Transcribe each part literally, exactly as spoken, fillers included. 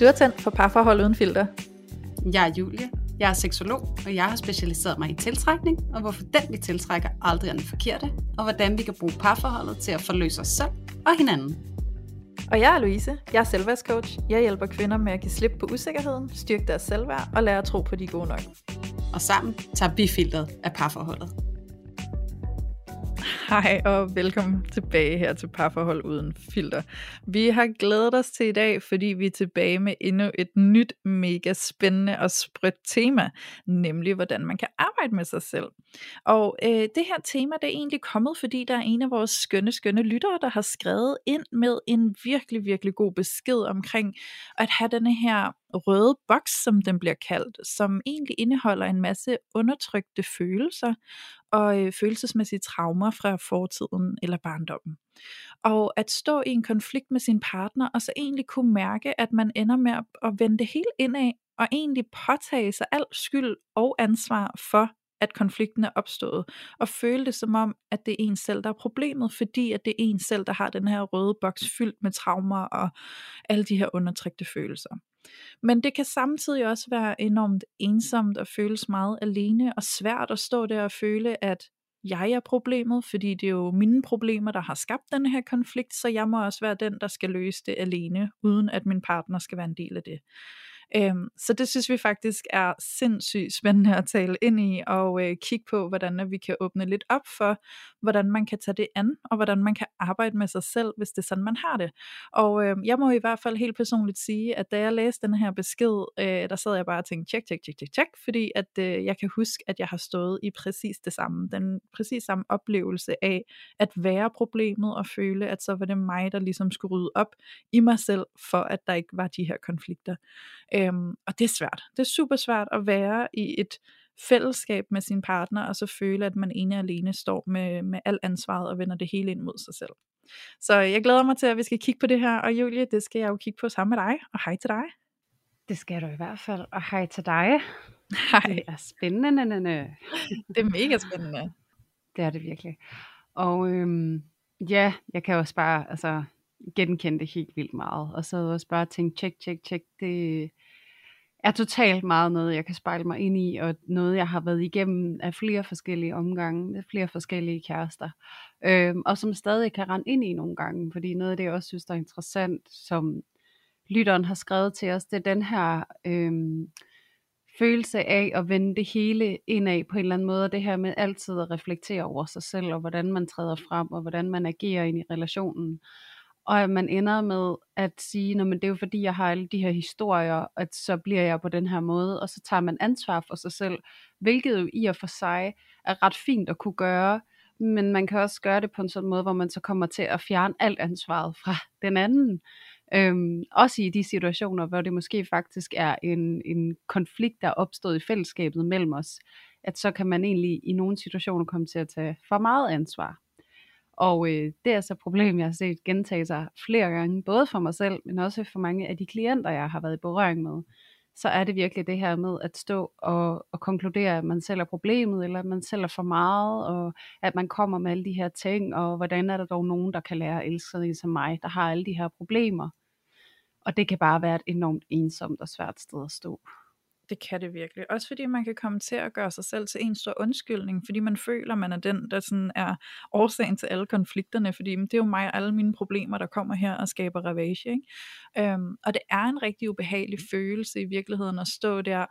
Du har tændt for Parforhold Uden Filter. Jeg er Julie, jeg er seksolog, og jeg har specialiseret mig i tiltrækning, og hvorfor den vi tiltrækker aldrig er den forkerte, og hvordan vi kan bruge parforholdet til at forløse os selv og hinanden. Og jeg er Louise, jeg er selvværdscoach. Jeg hjælper kvinder med at give slip på usikkerheden, styrke deres selvværd og lære at tro på, de er gode nok. Og sammen tager vi filteret af parforholdet. Hej og velkommen tilbage her til Parforhold Uden Filter. Vi har glædet os til i dag, fordi vi er tilbage med endnu et nyt, mega spændende og sprødt tema, nemlig hvordan man kan arbejde med sig selv. Og øh, det her tema, det er egentlig kommet, fordi der er en af vores skønne, skønne lyttere, der har skrevet ind med en virkelig, virkelig god besked omkring at have denne her røde boks, som den bliver kaldt, som egentlig indeholder en masse undertrykte følelser og øh, følelsesmæssige traumer fra fortiden eller barndommen. Og at stå i en konflikt med sin partner og så egentlig kunne mærke, at man ender med at vende det helt indad og egentlig påtage sig al skyld og ansvar for, at konflikten er opstået, og føle det som om, at det er en selv, der er problemet, fordi at det er en selv, der har den her røde boks fyldt med traumer og alle de her undertrykte følelser. Men det kan samtidig også være enormt ensomt og føles meget alene og svært at stå der og føle, at jeg er problemet, fordi det er jo mine problemer, der har skabt den her konflikt, så jeg må også være den, der skal løse det alene, uden at min partner skal være en del af det. Så det synes vi faktisk er sindssygt spændende at tale ind i og kigge på, hvordan vi kan åbne lidt op for, hvordan man kan tage det an, og hvordan man kan arbejde med sig selv, hvis det er sådan man har det. Og jeg må i hvert fald helt personligt sige, at da jeg læste den her besked, der sad jeg bare og tænkte tjek, tjek, tjek, tjek, tjek, fordi at jeg kan huske, at jeg har stået i præcis det samme, den præcis samme oplevelse af at være problemet og føle, at så var det mig, der ligesom skulle rydde op i mig selv, for at der ikke var de her konflikter. Øhm, og det er svært. Det er super svært at være i et fællesskab med sin partner, og så føle, at man ene og alene står med, med al ansvaret og vender det hele ind mod sig selv. Så jeg glæder mig til, at vi skal kigge på det her, og Julie, det skal jeg jo kigge på sammen med dig, og hej til dig. Det skal du i hvert fald, og hej til dig. Hej. Det er spændende. Det er mega spændende. Det er det virkelig. Og øhm, ja, jeg kan også bare, altså... genkende det helt vildt meget, og så også bare tænke, tjek, tjek, tjek, det er totalt meget noget, jeg kan spejle mig ind i, og noget, jeg har været igennem af flere forskellige omgange, med flere forskellige kærester, øhm, og som stadig kan rende ind i nogle gange, fordi noget af det, jeg også synes, der er interessant, som lytteren har skrevet til os, det er den her øhm, følelse af at vende det hele indad på en eller anden måde, og det her med altid at reflektere over sig selv, og hvordan man træder frem, og hvordan man agerer ind i relationen. Og at man ender med at sige, nå, men det er jo fordi, jeg har alle de her historier, at så bliver jeg på den her måde, og så tager man ansvar for sig selv, hvilket jo i og for sig er ret fint at kunne gøre, men man kan også gøre det på en sådan måde, hvor man så kommer til at fjerne alt ansvaret fra den anden. Øhm, også i de situationer, hvor det måske faktisk er en, en konflikt, der er opstået i fællesskabet mellem os, at så kan man egentlig i nogle situationer komme til at tage for meget ansvar. Og øh, det er så et problem, jeg har set gentage sig flere gange, både for mig selv, men også for mange af de klienter, jeg har været i berøring med. Så er det virkelig det her med at stå og, og konkludere, at man selv er problemet, eller at man selv er for meget, og at man kommer med alle de her ting, og hvordan er der dog nogen, der kan lære at elske sig som mig, der har alle de her problemer. Og det kan bare være et enormt ensomt og svært sted at stå. Det kan det virkelig. Også fordi man kan komme til at gøre sig selv til en stor undskyldning, fordi man føler, man er den, der sådan er årsagen til alle konflikterne, fordi det er jo mig og alle mine problemer, der kommer her og skaber ravage. Ikke? Øhm, og det er en rigtig ubehagelig følelse i virkeligheden at stå der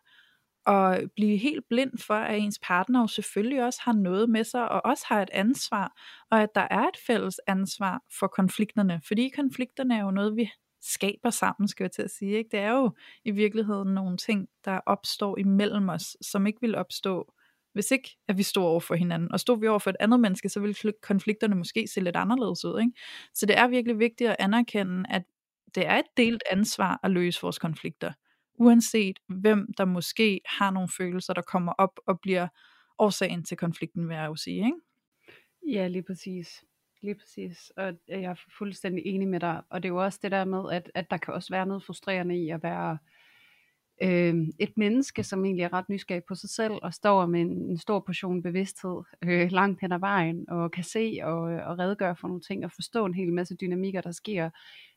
og blive helt blind for, at ens partner jo selvfølgelig også har noget med sig, og også har et ansvar, og at der er et fælles ansvar for konflikterne, fordi konflikterne er jo noget, vi skaber sammen, skal jeg til at sige, ikke? Det er jo i virkeligheden nogle ting, der opstår imellem os, som ikke ville opstå, hvis ikke at vi stod over for hinanden. Og stod vi over for et andet menneske, så ville konflikterne måske se lidt anderledes ud, ikke? Så det er virkelig vigtigt at anerkende, at det er et delt ansvar at løse vores konflikter, uanset hvem der måske har nogle følelser, der kommer op og bliver årsagen til konflikten, vil jeg jo sige, ikke? Ja, lige præcis. Lige præcis, og jeg er fuldstændig enig med dig, og det er jo også det der med, at, at der kan også være noget frustrerende i at være øh, et menneske, som egentlig er ret nysgerrig på sig selv, og står med en, en stor portion bevidsthed øh, langt hen ad vejen, og kan se og, og redegøre for nogle ting, og forstå en hel masse dynamikker, der sker,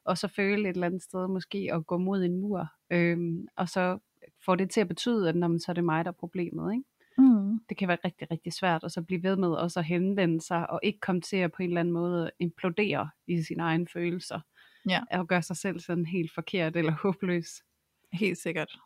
og så føle et eller andet sted måske at gå mod en mur, øhm, og så får det til at betyde, at når man, så er det mig, der er problemet, ikke? Mm. Det kan være rigtig, rigtig svært, og så blive ved med også at henvende sig, og ikke komme til at på en eller anden måde implodere i sine egne følelser, ja. Og gøre sig selv sådan helt forkert eller håbløs. Helt sikkert.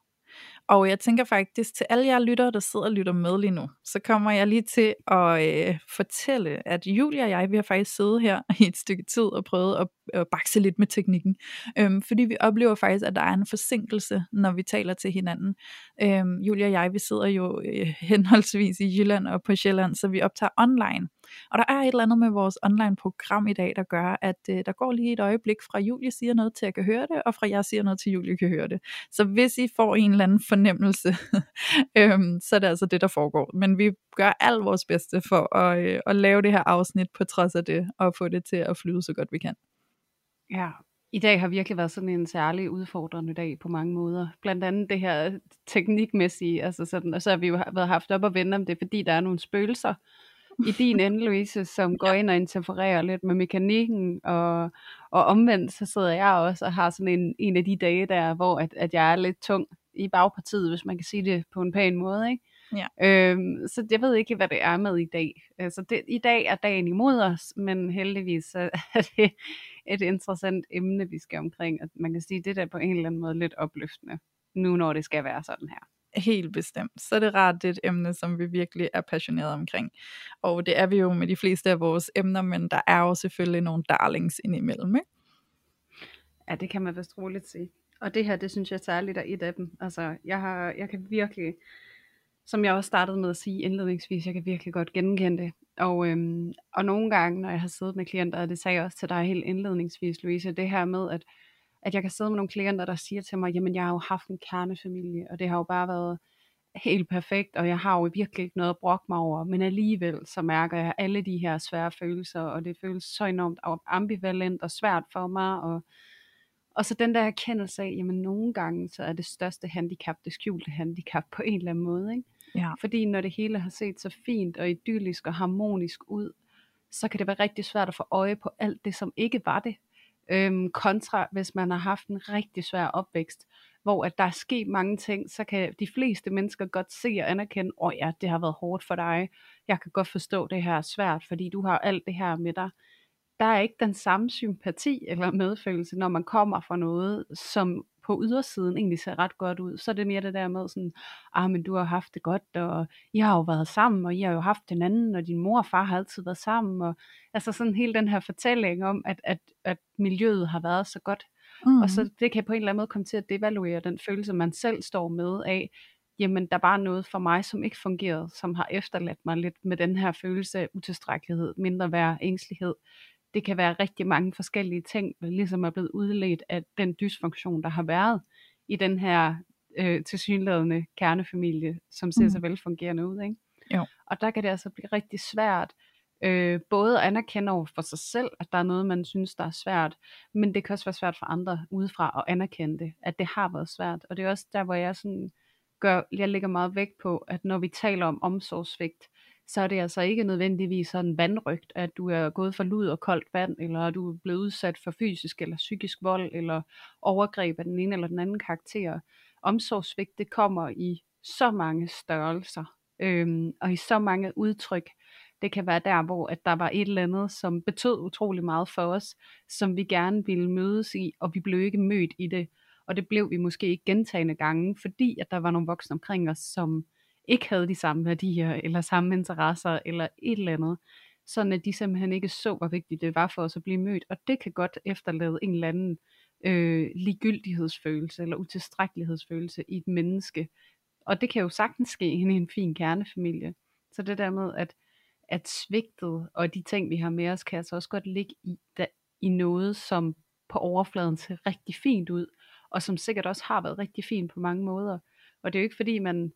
Og jeg tænker faktisk til alle jer lyttere, der sidder og lytter med lige nu, så kommer jeg lige til at øh, fortælle, at Julie og jeg, vi har faktisk siddet her i et stykke tid og prøvet at, at bakse lidt med teknikken, øhm, fordi vi oplever faktisk, at der er en forsinkelse, når vi taler til hinanden. Øhm, Julie og jeg, vi sidder jo øh, henholdsvis i Jylland og på Sjælland, så vi optager online. Og der er et eller andet med vores online program i dag, der gør, at øh, der går lige et øjeblik fra Julie siger noget til, at jeg kan høre det, og fra jeg siger noget til, Julie kan høre det. Så hvis I får en eller anden fornemmelse, øhm, så er det altså det, der foregår. Men vi gør alt vores bedste for at, øh, at lave det her afsnit på trods af det, og få det til at flyde så godt vi kan. Ja, i dag har virkelig været sådan en særlig udfordrende dag på mange måder. Blandt andet det her teknikmæssige, altså sådan, og så har vi jo været haft op og vende om det, fordi der er nogle spøgelser i din ende, Louise, som går ind og interfererer lidt med mekanikken, og, og omvendt så sidder jeg også og har sådan en, en af de dage der, hvor at, at jeg er lidt tung i bagpartiet, hvis man kan sige det på en pæn måde, ikke? Ja. Øhm, så jeg ved ikke, hvad det er med i dag. Altså det, i dag er dagen imod os, men heldigvis så er det et interessant emne, vi skal omkring, og man kan sige, det der på en eller anden måde lidt opløftende, nu når det skal være sådan her. Helt bestemt. Så er det rart, det er et emne, som vi virkelig er passionerede omkring. Og det er vi jo med de fleste af vores emner, men der er jo selvfølgelig nogle darlings indimellem, ikke? Ja, det kan man vist roligt sige. Og det her, det synes jeg særligt er et af dem. Altså, jeg, har, jeg kan virkelig, som jeg også startede med at sige indledningsvis, jeg kan virkelig godt genkende det. Og, øhm, og nogle gange, når jeg har siddet med klienter, og det sagde jeg også til dig helt indledningsvis, Louise, det her med, at at jeg kan sidde med nogle klienter, der siger til mig, jamen jeg har jo haft en kernefamilie, og det har jo bare været helt perfekt, og jeg har jo virkelig ikke noget at brokke mig over, men alligevel så mærker jeg alle de her svære følelser, og det føles så enormt ambivalent og svært for mig, og, og så den der erkendelse af, jamen nogle gange, så er det største handicap, det skjulte handicap på en eller anden måde, ikke? Ja. Fordi når det hele har set så fint og idyllisk og harmonisk ud, så kan det være rigtig svært at få øje på alt det, som ikke var det. Øhm, kontra hvis man har haft en rigtig svær opvækst, hvor at der er sket mange ting, så kan de fleste mennesker godt se og anerkende, åh ja, det har været hårdt for dig, jeg kan godt forstå det her svært, fordi du har alt det her med dig. Der er ikke den samme sympati eller medfølelse, når man kommer fra noget, som på ydersiden egentlig ser ret godt ud. Så er det mere det der med sådan, ah, men du har haft det godt, og I har jo været sammen, og I har jo haft hinanden, og din mor og far har altid været sammen, og altså sådan hele den her fortælling om, at, at, at miljøet har været så godt, mm. og så det kan på en eller anden måde komme til at devaluere den følelse, man selv står med af, jamen der var noget for mig, som ikke fungerede, som har efterladt mig lidt med den her følelse af utilstrækkelighed, mindre værd, ængstelighed. Det kan være rigtig mange forskellige ting, der ligesom er blevet udledt af den dysfunktion, der har været i den her øh, tilsyneladende kernefamilie, som ser mm. så velfungerende ud, ikke? Jo. Og der kan det altså blive rigtig svært, øh, både at anerkende over for sig selv, at der er noget, man synes, der er svært, men det kan også være svært for andre udefra at anerkende det, at det har været svært. Og det er også der, hvor jeg, sådan gør, jeg lægger meget vægt på, at når vi taler om omsorgssvigt, så er det altså ikke nødvendigvis sådan vandrygt, at du er gået for lud og koldt vand, eller du er blevet udsat for fysisk eller psykisk vold, eller overgreb af den ene eller den anden karakter. Omsorgssvigt, det kommer i så mange størrelser, øhm, og i så mange udtryk. Det kan være der, hvor at der var et eller andet, som betød utrolig meget for os, som vi gerne ville mødes i, og vi blev ikke mødt i det. Og det blev vi måske ikke gentagne gange, fordi at der var nogle voksne omkring os, som ikke havde de samme værdier, eller samme interesser, eller et eller andet, sådan at de simpelthen ikke så, hvor vigtigt det var for os at blive mødt, og det kan godt efterlade en eller anden øh, ligegyldighedsfølelse, eller utilstrækkelighedsfølelse i et menneske, og det kan jo sagtens ske i en fin kernefamilie, så det der med, at, at svigtet, og de ting, vi har med os, kan altså også godt ligge i, da, i noget, som på overfladen ser rigtig fint ud, og som sikkert også har været rigtig fint på mange måder, og det er jo ikke fordi, man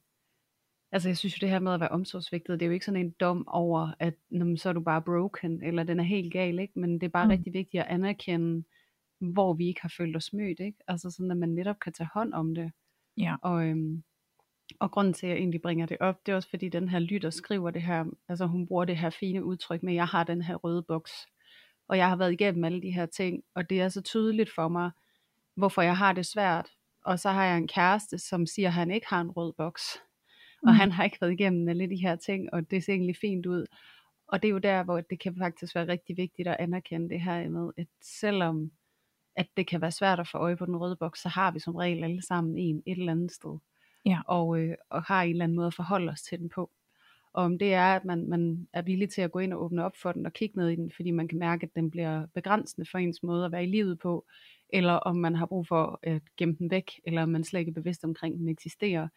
altså jeg synes jo det her med at være omsorgsvigtet, det er jo ikke sådan en dom over, at jamen, så er du bare broken, eller den er helt gal, ikke? Men det er bare mm. rigtig vigtigt at anerkende, hvor vi ikke har følt os mødt, ikke? Altså sådan at man netop kan tage hånd om det. Ja. Og, øhm, og grunden til at jeg egentlig bringer det op, det er også fordi den her lytter skriver det her, altså hun bruger det her fine udtryk med, jeg har den her røde boks. og jeg har været igennem alle de her ting, og det er så tydeligt for mig, hvorfor jeg har det svært. Og så har jeg en kæreste, som siger, at han ikke har en rød boks, og mm. han har ikke været igennem alle de her ting, og det ser egentlig fint ud. Og det er jo der, hvor det kan faktisk være rigtig vigtigt at anerkende det her med, at selvom at det kan være svært at få øje på den røde boks, så har vi som regel alle sammen en et eller andet sted, ja. og, øh, og har en eller anden måde at forholde os til den på. Og om det er, at man, man er villig til at gå ind og åbne op for den og kigge ned i den, fordi man kan mærke, at den bliver begrænsende for ens måde at være i livet på, eller om man har brug for at gemme den væk, eller om man slet ikke er bevidst omkring, at den eksisterer.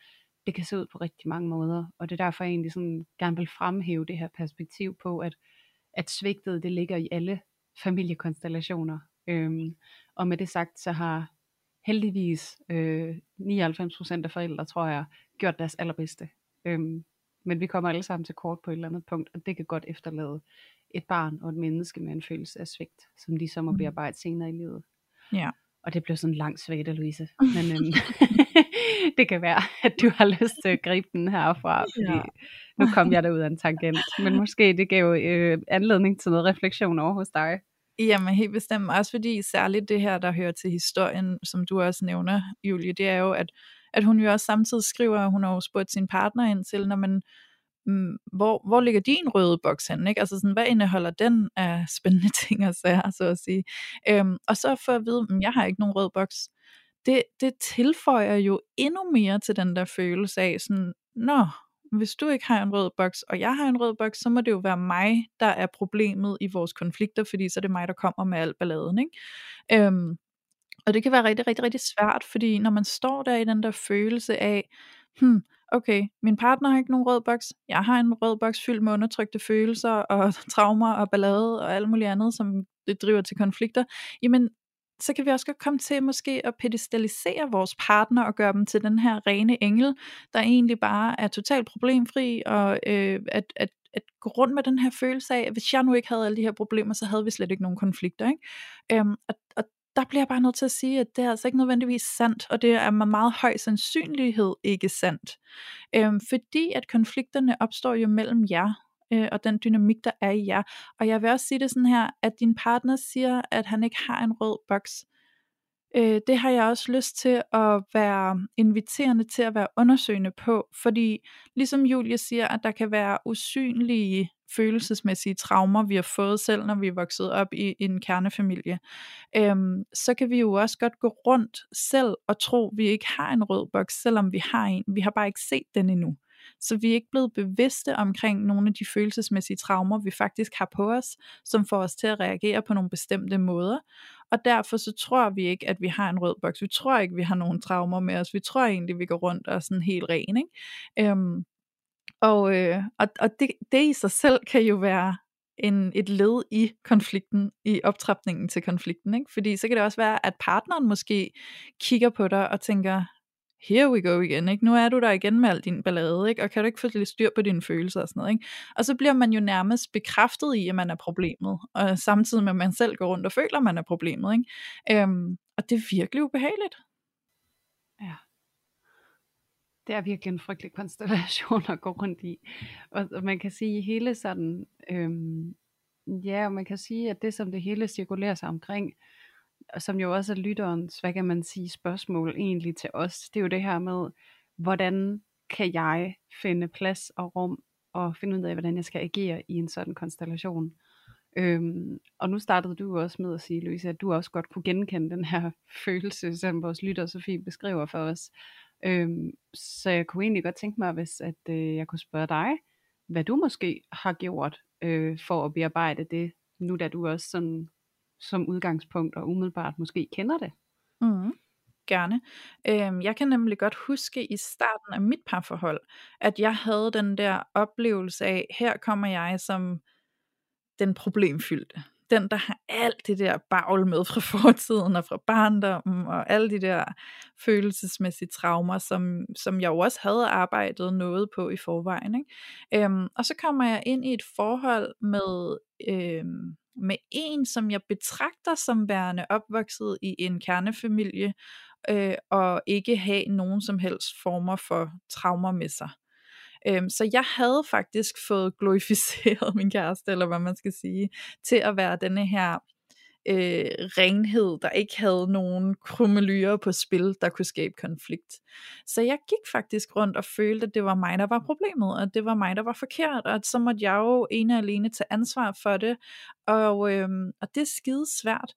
Det kan se ud på rigtig mange måder, og det er derfor jeg egentlig sådan gerne vil fremhæve det her perspektiv på, at, at svigtet det ligger i alle familiekonstellationer. Øhm, og med det sagt, så har heldigvis øh, nioghalvfems procent af forældre, tror jeg, gjort deres allerbedste. Øhm, men vi kommer alle sammen til kort på et eller andet punkt, og det kan godt efterlade et barn og et menneske med en følelse af svigt, som de så må bearbejde senere i livet. Ja. Og det blev sådan en lang svagte, Louise. Men øhm, det kan være, at du har lyst til at gribe den herfra, fordi ja. nu kom jeg derud af en tangent. Men måske det gav øh, anledning til noget refleksion over hos dig. Jamen helt bestemt, også fordi særligt det her, der hører til historien, som du også nævner, Julie, det er jo, at, at hun jo også samtidig skriver, at hun har jo spurgt sin partner ind til, når man, hvor, hvor ligger din røde boks hen, ikke? Altså sådan, hvad indeholder den af spændende ting og sager, så at sige. Øhm, og så for at vide, at jeg har ikke nogen røde boks, det, det tilføjer jo endnu mere til den der følelse af sådan, nå, hvis du ikke har en rød boks, og jeg har en rød boks, så må det jo være mig, der er problemet i vores konflikter, fordi så er det mig, der kommer med al balladen, ikke? Øhm, og det kan være rigtig, rigtig, rigtig svært, fordi når man står der i den der følelse af, hmm, okay, min partner har ikke nogen rød boks, jeg har en rød boks fyldt med undertrykte følelser, og traumer, og ballade, og alt muligt andet, som det driver til konflikter, jamen, så kan vi også godt komme til måske at pedestalisere vores partner og gøre dem til den her rene engel, der egentlig bare er totalt problemfri, og øh, at, at, at gå rundt med den her følelse af, at hvis jeg nu ikke havde alle de her problemer, så havde vi slet ikke nogen konflikter, ikke? Øhm, og, og der bliver jeg bare nødt til at sige, at det er altså ikke nødvendigvis sandt, og det er med meget høj sandsynlighed ikke sandt. Øhm, fordi at konflikterne opstår jo mellem jer, og den dynamik, der er i jer. Og jeg vil også sige det sådan her, at din partner siger, at han ikke har en rød boks. Øh, det har jeg også lyst til at være inviterende til at være undersøgende på, fordi ligesom Julie siger, at der kan være usynlige følelsesmæssige traumer, vi har fået selv, når vi er vokset op i, i en kernefamilie, øhm, så kan vi jo også godt gå rundt selv og tro, at vi ikke har en rød boks, selvom vi har en. Vi har bare ikke set den endnu. Så vi er ikke blevet bevidste omkring nogle af de følelsesmæssige traumer, vi faktisk har på os, som får os til at reagere på nogle bestemte måder. Og derfor så tror vi ikke, at vi har en rød boks. Vi tror ikke, vi har nogle traumer med os. Vi tror egentlig, vi går rundt og er sådan helt ren, ikke? Øhm, og øh, og, og det, det i sig selv kan jo være en, et led i konflikten, i optrapningen til konflikten, ikke? Fordi så kan det også være, at partneren måske kigger på dig og tænker, here we go igen, ikke? Nu er du der igen med al din ballade, ikke? Og kan du ikke få lidt styr på dine følelser og sådan noget, ikke? Og så bliver man jo nærmest bekræftet i, at man er problemet, og samtidig med, at man selv går rundt og føler, at man er problemet, ikke? Øhm, og det er virkelig ubehageligt. Ja. Det er virkelig en frygtelig konstellation at gå rundt i. Og, og man kan sige hele sådan, øhm, ja, og man kan sige, at det som det hele cirkulerer sig omkring, som jo også er lytterens, hvad kan man sige, spørgsmål egentlig til os, det er jo det her med, hvordan kan jeg finde plads og rum, og finde ud af, hvordan jeg skal agere i en sådan konstellation. Øhm, og nu startede du også med at sige, Louise, at du også godt kunne genkende den her følelse, som vores lytter Sofie beskriver for os. Øhm, så jeg kunne egentlig godt tænke mig, hvis at, øh, jeg kunne spørge dig, hvad du måske har gjort øh, for at bearbejde det, nu da du også sådan, som udgangspunkt og umiddelbart måske kender det. Mm, gerne. Øhm, jeg kan nemlig godt huske i starten af mit parforhold, at jeg havde den der oplevelse af, her kommer jeg som den problemfyldte. Den, der har alt det der bagl med fra fortiden og fra barndommen og alle de der følelsesmæssige traumer, som, som jeg jo også havde arbejdet noget på i forvejen, ikke? Øhm, og så kommer jeg ind i et forhold med... Øhm, med en, som jeg betragter som værende opvokset i en kernefamilie, øh, og ikke have nogen som helst former for traumer med sig. Øhm, så jeg havde faktisk fået glorificeret min kæreste, eller hvad man skal sige, til at være denne her øh, renhed, der ikke havde nogen krummelyre på spil, der kunne skabe konflikt. Så jeg gik faktisk rundt og følte, at det var mig, der var problemet, og det var mig, der var forkert, og så måtte jeg jo ene og alene tage ansvar for det, og, øhm, og det er skidesvært.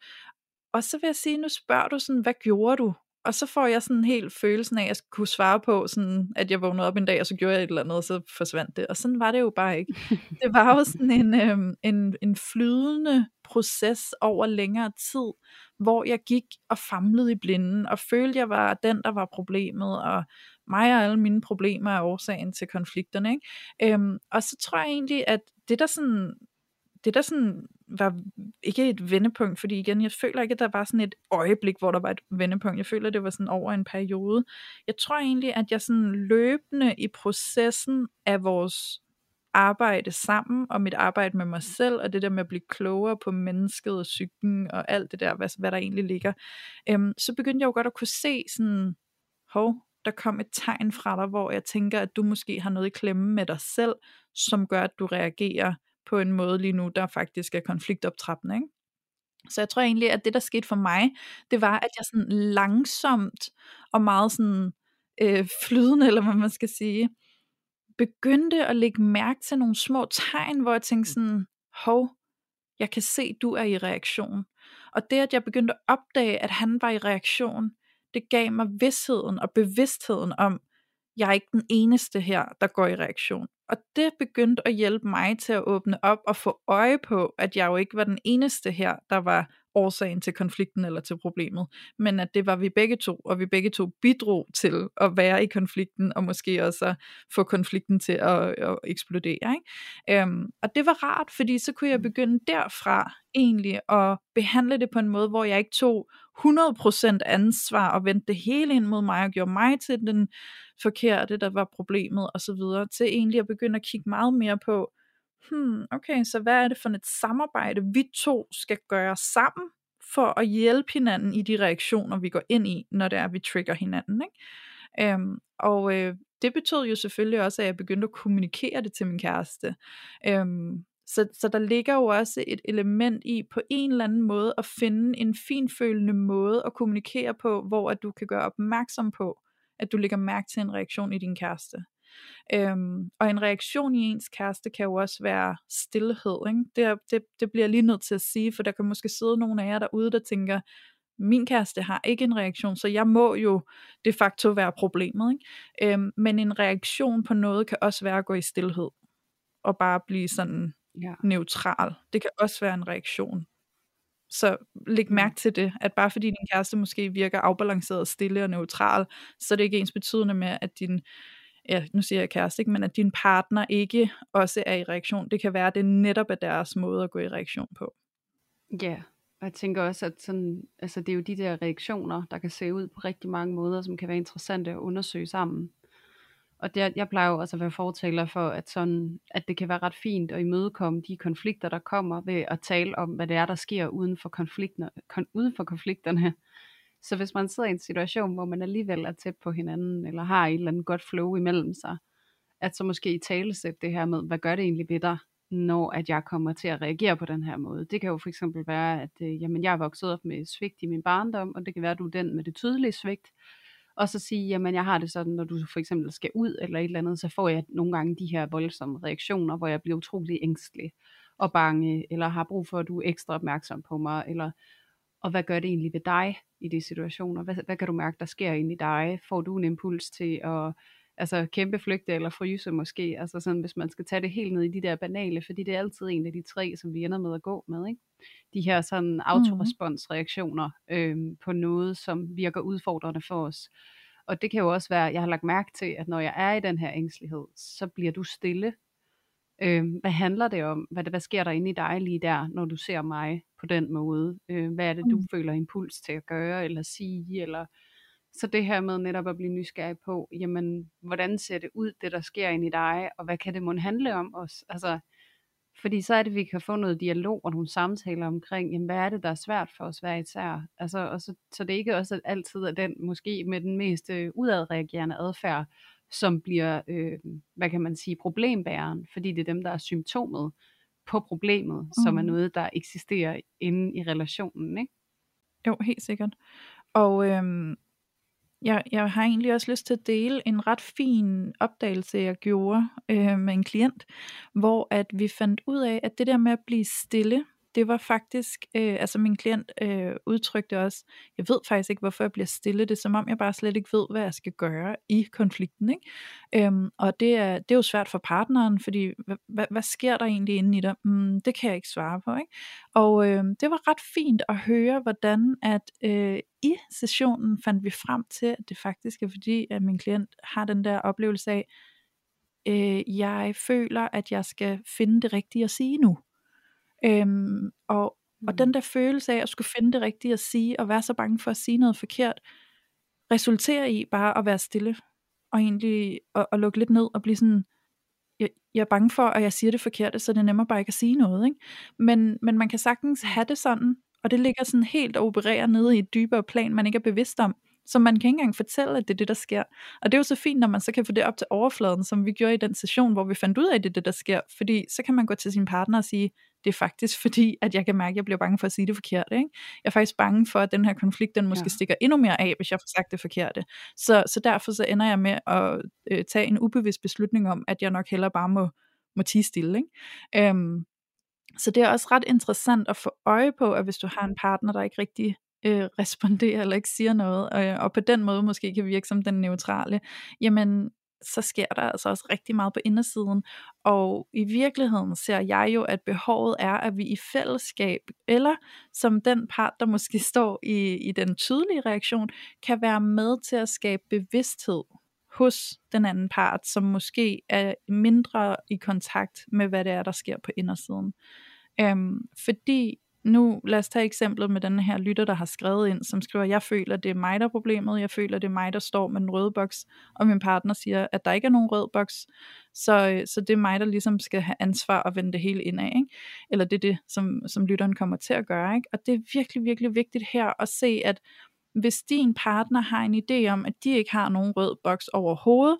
Og så vil jeg sige, nu spørger du sådan, hvad gjorde du? Og så får jeg sådan en hel følelsen af, at jeg kunne svare på, sådan, at jeg vågnede op en dag, og så gjorde jeg et eller andet, og så forsvandt det. Og sådan var det jo bare ikke. Det var jo sådan en, øh, en, en flydende proces over længere tid, hvor jeg gik og famlede i blinden, og følte, at jeg var den, der var problemet, og mig og alle mine problemer er årsagen til konflikterne. Ikke? Øhm, og så tror jeg egentlig, at det der sådan... Det der sådan var ikke et vendepunkt, fordi igen, jeg føler ikke, at der var sådan et øjeblik, hvor der var et vendepunkt. Jeg føler, at det var sådan over en periode. Jeg tror egentlig, at jeg sådan løbende i processen af vores arbejde sammen, og mit arbejde med mig selv, og det der med at blive klogere på mennesket og psyken, og alt det der, hvad, hvad der egentlig ligger, øhm, så begyndte jeg jo godt at kunne se sådan, hov, der kom et tegn fra dig, hvor jeg tænker, at du måske har noget i klemme med dig selv, som gør, at du reagerer på en måde lige nu, der faktisk er konfliktoptrappende, ikke? Så jeg tror egentlig, at det der skete for mig, det var, at jeg sådan langsomt og meget sådan øh, flydende, eller hvad man skal sige, begyndte at lægge mærke til nogle små tegn, hvor jeg tænkte sådan, hov, jeg kan se, du er i reaktion. Og det, at jeg begyndte at opdage, at han var i reaktion, det gav mig visheden og bevidstheden om, jeg er ikke den eneste her, der går i reaktion. Og det begyndte at hjælpe mig til at åbne op og få øje på, at jeg jo ikke var den eneste her, der var årsagen til konflikten eller til problemet, men at det var vi begge to, og vi begge to bidrog til at være i konflikten, og måske også at få konflikten til at, at eksplodere. Ikke? Øhm, og det var rart, fordi så kunne jeg begynde derfra egentlig at behandle det på en måde, hvor jeg ikke tog hundrede procent ansvar og vendte det hele ind mod mig og gjorde mig til den forkerte, der var problemet osv., til egentlig at begynde at kigge meget mere på, hmm, okay, så hvad er det for et samarbejde, vi to skal gøre sammen, for at hjælpe hinanden i de reaktioner, vi går ind i, når det er, vi trigger hinanden, ikke? Øhm, og øh, det betød jo selvfølgelig også, at jeg begyndte at kommunikere det til min kæreste. Øhm, så, så der ligger jo også et element i, på en eller anden måde, at finde en finfølende måde at kommunikere på, hvor at du kan gøre opmærksom på, at du lægger mærke til en reaktion i din kæreste. Øhm, og en reaktion i ens kæreste kan jo også være stillhed, ikke? Det, det, det bliver jeg lige nødt til at sige, for der kan måske sidde nogle af jer derude, der tænker, min kæreste har ikke en reaktion, så jeg må jo de facto være problemet, ikke? Øhm, men en reaktion på noget kan også være at gå i stillhed og bare blive sådan ja. neutral. Det kan også være en reaktion. Så læg mærke til det, at bare fordi din kæreste måske virker afbalanceret, stille og neutral, så er det ikke ens betydende med, at din ja, nu siger jeg kæreste, ikke? Men at din partner ikke også er i reaktion. Det kan være, at det netop er deres måde at gå i reaktion på. Ja, yeah. Og jeg tænker også, at sådan, altså det er jo de der reaktioner, der kan se ud på rigtig mange måder, som kan være interessante at undersøge sammen. Og det, jeg plejer jo også at være fortaler for, at, sådan, at det kan være ret fint at imødekomme de konflikter, der kommer, ved at tale om, hvad det er, der sker uden for, konflikter, kon, uden for konflikterne. Så hvis man sidder i en situation, hvor man alligevel er tæt på hinanden, eller har et eller andet godt flow imellem sig, at så måske i talesæt det her med, hvad gør det egentlig ved dig, når at jeg kommer til at reagere på den her måde. Det kan jo for eksempel være, at øh, jamen, jeg er vokset op med svigt i min barndom, og det kan være, at du er den med det tydelige svigt, og så sige, jamen jeg har det sådan, når du for eksempel skal ud, eller et eller andet, så får jeg nogle gange de her voldsomme reaktioner, hvor jeg bliver utrolig ængstelig og bange, eller har brug for, at du er ekstra opmærksom på mig, eller og hvad gør det egentlig ved dig i de situationer? Hvad, hvad kan du mærke, der sker inde i dig? Får du en impuls til at altså, kæmpe, flygte eller fryse måske? Altså sådan, hvis man skal tage det helt ned i de der banale, fordi det er altid en af de tre, som vi ender med at gå med, ikke? De her sådan autoresponsreaktioner øhm, på noget, som virker udfordrende for os. Og det kan jo også være, jeg har lagt mærke til, at når jeg er i den her ængstelighed, så bliver du stille. Øh, hvad handler det om? Hvad, hvad sker der inde i dig lige der, når du ser mig på den måde? Øh, hvad er det, du mm. føler impuls til at gøre eller sige? Eller så det her med netop at blive nysgerrig på, jamen, hvordan ser det ud, det der sker inde i dig, og hvad kan det måtte handle om os? Altså, fordi så er det, vi kan få noget dialog og nogle samtaler omkring, jamen, hvad er det, der er svært for os hver især? Altså, og så, så det ikke også altid er den, måske med den mest øh, udadreagerende adfærd, som bliver, øh, hvad kan man sige, problembæreren, fordi det er dem, der er symptomet på problemet, mm. som er noget, der eksisterer inde i relationen, ikke? Jo, helt sikkert. Og øhm, jeg, jeg har egentlig også lyst til at dele en ret fin opdagelse, jeg gjorde øh, med en klient, hvor at vi fandt ud af, at det der med at blive stille, det var faktisk, øh, altså min klient øh, udtrykte også, jeg ved faktisk ikke, hvorfor jeg bliver stille, det er som om, jeg bare slet ikke ved, hvad jeg skal gøre i konflikten, ikke? Øhm, og det er, det er jo svært for partneren, fordi, hvad, hvad sker der egentlig inde i dig? Mm, det kan jeg ikke svare på, ikke? Og øh, det var ret fint at høre, hvordan at øh, i sessionen fandt vi frem til, at det faktisk er fordi, at min klient har den der oplevelse af, øh, jeg føler, at jeg skal finde det rigtige at sige nu. Øhm, og, mm. og den der følelse af at skulle finde det rigtige at sige og være så bange for at sige noget forkert resulterer i bare at være stille og egentlig og, og lukke lidt ned og blive sådan, jeg, jeg er bange for at jeg siger det forkerte, så det er nemmere bare ikke at sige noget, ikke? Men, men man kan sagtens have det sådan, og det ligger sådan helt og opererer nede i et dybere plan, man ikke er bevidst om, så man kan ikke engang fortælle, at det er det, der sker. Og det er jo så fint, når man så kan få det op til overfladen, som vi gjorde i den session, hvor vi fandt ud af, at det er det, der sker. Fordi så kan man gå til sin partner og sige, det er faktisk fordi, at jeg kan mærke, at jeg bliver bange for at sige det forkerte, ikke? Jeg er faktisk bange for, at den her konflikt, den måske ja. stikker endnu mere af, hvis jeg får sagt det forkerte. Så, så derfor så ender jeg med at øh, tage en ubevidst beslutning om, at jeg nok hellere bare må, må tie stille, ikke? Øhm, så det er også ret interessant at få øje på, at hvis du har en partner, der ikke rigtig Øh, responderer eller ikke siger noget, og, og på den måde måske kan virke som den neutrale, jamen så sker der altså også rigtig meget på indersiden, og i virkeligheden ser jeg jo, at behovet er, at vi i fællesskab, eller som den part, der måske står i, i den tydelige reaktion, kan være med til at skabe bevidsthed hos den anden part, som måske er mindre i kontakt med, hvad det er, der sker på indersiden. Øhm, fordi nu lad os tage eksemplet med den her lytter, der har skrevet ind, som skriver, jeg føler, det er mig, der er problemet, jeg føler, det er mig, der står med den røde boks, og min partner siger, at der ikke er nogen rød boks, så, så det er mig, der ligesom skal have ansvar og vende det hele indad, ikke? Eller det er det, som, som lytteren kommer til at gøre, ikke? Og det er virkelig, virkelig vigtigt her at se, at hvis din partner har en idé om, at de ikke har nogen rød boks overhovedet,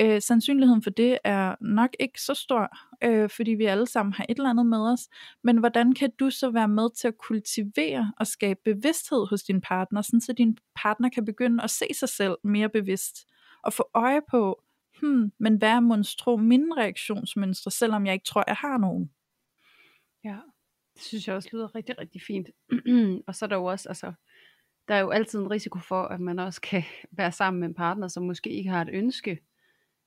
Øh, sandsynligheden for det er nok ikke så stor, øh, fordi vi alle sammen har et eller andet med os, men hvordan kan du så være med til at kultivere og skabe bevidsthed hos din partner, sådan så din partner kan begynde at se sig selv mere bevidst, og få øje på, hmm, men hvad er monstro mine reaktionsmønstre, selvom jeg ikke tror, jeg har nogen? Ja, det synes jeg også lyder rigtig, rigtig fint. Og så er der jo også, altså, der er jo altid en risiko for, at man også kan være sammen med en partner, som måske ikke har et ønske,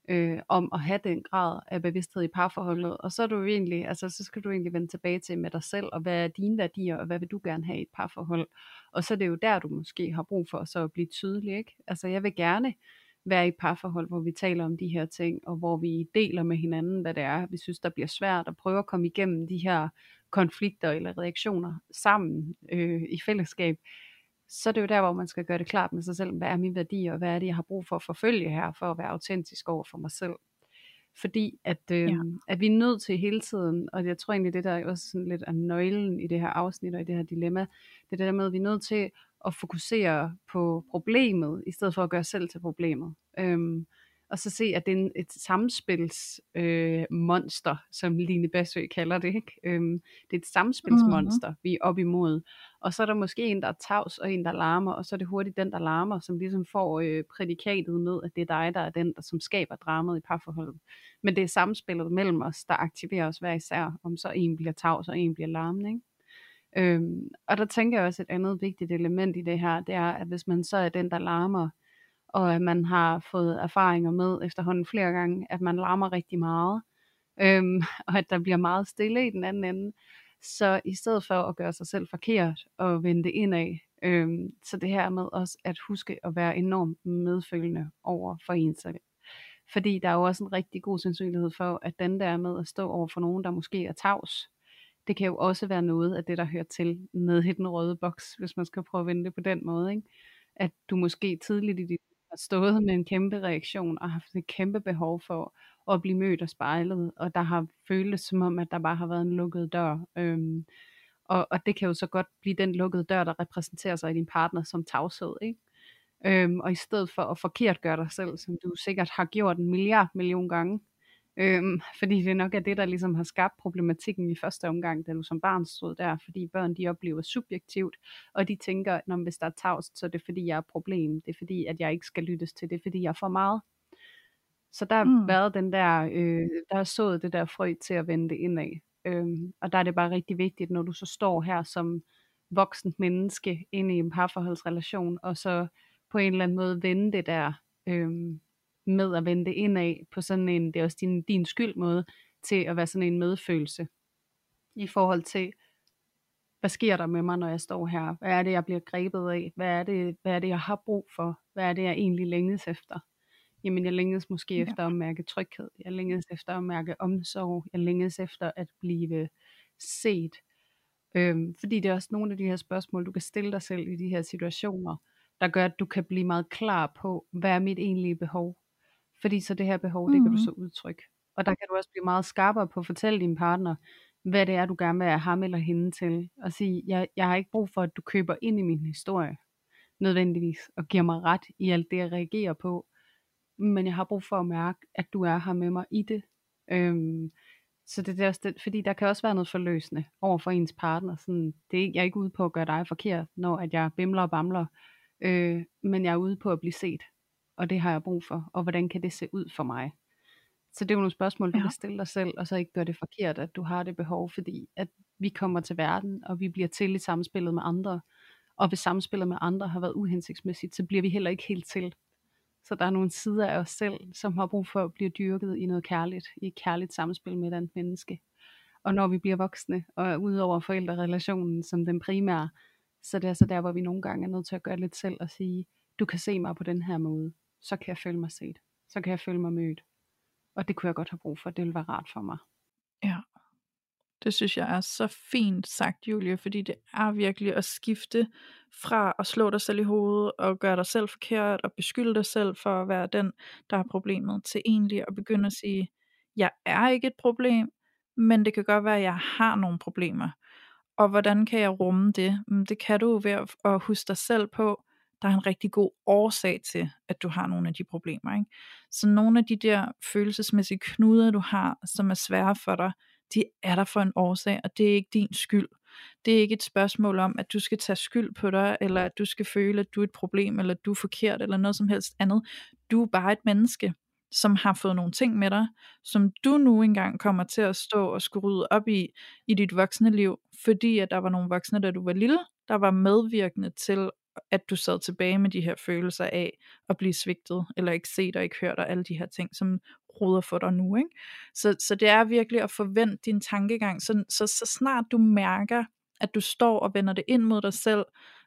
Øh, om at have den grad af bevidsthed i parforholdet, og så er du egentlig, altså så skal du egentlig vende tilbage til med dig selv, og hvad er dine værdier, og hvad vil du gerne have i et parforhold, og så er det jo der, du måske har brug for så at blive tydelig, ikke? Altså jeg vil gerne være i et parforhold, hvor vi taler om de her ting, og hvor vi deler med hinanden, hvad det er, vi synes, der bliver svært, og prøver at komme igennem de her konflikter eller reaktioner sammen øh, i fællesskab. Så det er jo der, hvor man skal gøre det klart med sig selv, hvad er mine værdier, og hvad er det, jeg har brug for at forfølge her, for at være autentisk over for mig selv. Fordi at, øh, ja. at vi er nødt til hele tiden, og jeg tror egentlig, det der er også sådan lidt af nøglen i det her afsnit og i det her dilemma, det er det der med, at vi er nødt til at fokusere på problemet, i stedet for at gøre selv til problemet. Øhm, og så se, at det er et samspilsmonster, øh, som Line Bessø kalder det, ikke? Øhm, det er et samspilsmonster, mm-hmm. vi er op imod. Og så er der måske en, der er tavs, og en, der larmer, og så er det hurtigt den, der larmer, som ligesom får øh, prædikatet med, at det er dig, der er den, der som skaber dramaet i parforholdet. Men det er samspillet mellem os, der aktiverer os hver især, om så en bliver tavs, og en bliver larmende, ikke? Øhm, og der tænker jeg også, et andet vigtigt element i det her, det er, at hvis man så er den, der larmer, og at man har fået erfaringer med efterhånden flere gange, at man larmer rigtig meget, øhm, og at der bliver meget stille i den anden ende, så i stedet for at gøre sig selv forkert og vende det indad, øhm, så det her med også at huske at være enormt medfølende over for en selv. Fordi der er jo også en rigtig god sandsynlighed for, at den der med at stå over for nogen, der måske er tavs, det kan jo også være noget af det, der hører til nede i den røde boks, hvis man skal prøve at vende det på den måde, ikke? At du måske tidligt i dit har stået med en kæmpe reaktion og haft et kæmpe behov for at blive mødt og spejlet, og der har føltes som om, at der bare har været en lukket dør, øhm, og, og det kan jo så godt blive den lukkede dør, der repræsenterer sig i din partner som tavshed, ikke? øhm, og i stedet for at forkert gøre dig selv, som du sikkert har gjort en milliard million gange, øhm, fordi det nok er det, der ligesom har skabt problematikken i første omgang, da du som barn stod der, fordi børn de oplever subjektivt, og de tænker, når hvis der er tavst, så er det fordi jeg er problem, det er fordi at jeg ikke skal lyttes til, det er fordi jeg er for meget. Så der har mm. været den der, øh, der har sået det der frø til at vende det indad. Øhm, og der er det bare rigtig vigtigt, når du så står her som voksent menneske inde i en parforholdsrelation, og så på en eller anden måde vende det der øhm, med at vende det indad på sådan en, det er også din, din skyld måde, til at være sådan en medfølelse i forhold til, hvad sker der med mig, når jeg står her? Hvad er det, jeg bliver grebet af? Hvad er det, hvad er det jeg har brug for? Hvad er det, jeg egentlig længes efter? Jamen jeg længes måske ja. efter at mærke tryghed, jeg længes efter at mærke omsorg, jeg længes efter at blive set. Øhm, fordi det er også nogle af de her spørgsmål, du kan stille dig selv i de her situationer, der gør, at du kan blive meget klar på, hvad er mit egentlige behov? Fordi så det her behov, det mm-hmm. kan du så udtrykke. Og der kan du også blive meget skarpere på at fortælle din partner, hvad det er, du gerne vil have ham eller hende til. Og sige, jeg, jeg har ikke brug for, at du køber ind i min historie, nødvendigvis, og giver mig ret i alt det, jeg reagerer på. Men jeg har brug for at mærke, at du er her med mig i det. Øhm, så det der sted, fordi der kan også være noget forløsende over for ens partner. Sådan, det er, jeg er ikke ude på at gøre dig forkert, når at jeg bimler og bamler. Øh, men jeg er ude på at blive set. Og det har jeg brug for. Og hvordan kan det se ud for mig? Så det er jo nogle spørgsmål, du ja. kan stille dig selv, og så ikke gøre det forkert, at du har det behov. Fordi at vi kommer til verden, og vi bliver til i samspillet med andre. Og hvis samspillet med andre har været uhensigtsmæssigt, så bliver vi heller ikke helt til. Så der er nogle sider af os selv, som har brug for at blive dyrket i noget kærligt, i et kærligt samspil med et andet menneske. Og når vi bliver voksne, og ud over forældrerelationen som den primære, så det er så der, hvor vi nogle gange er nødt til at gøre lidt selv og sige, du kan se mig på den her måde, så kan jeg føle mig set, så kan jeg føle mig mødt. Og det kunne jeg godt have brug for, det ville være rart for mig. Ja, det synes jeg er så fint sagt, Julie, fordi det er virkelig at skifte fra at slå dig selv i hovedet og gøre dig selv forkert og beskylde dig selv for at være den, der har problemet, til egentlig at begynde at sige, jeg er ikke et problem, men det kan godt være, at jeg har nogle problemer. Og hvordan kan jeg rumme det? Det kan du ved at huske dig selv på, der er en rigtig god årsag til, at du har nogle af de problemer, ikke? Så nogle af de der følelsesmæssige knuder, du har, som er svære for dig, de er der for en årsag, og det er ikke din skyld. Det er ikke et spørgsmål om, at du skal tage skyld på dig, eller at du skal føle, at du er et problem, eller at du er forkert, eller noget som helst andet. Du er bare et menneske, som har fået nogle ting med dig, som du nu engang kommer til at stå og skulle rydde op i, i dit voksne liv, fordi at der var nogle voksne, da du var lille, der var medvirkende til, at du sad tilbage med de her følelser af at blive svigtet, eller ikke set og ikke hørt, og alle de her ting, som ruder for dig nu, ikke? Så, så det er virkelig at forvente din tankegang, så, så, så snart du mærker, at du står og vender det ind mod dig selv,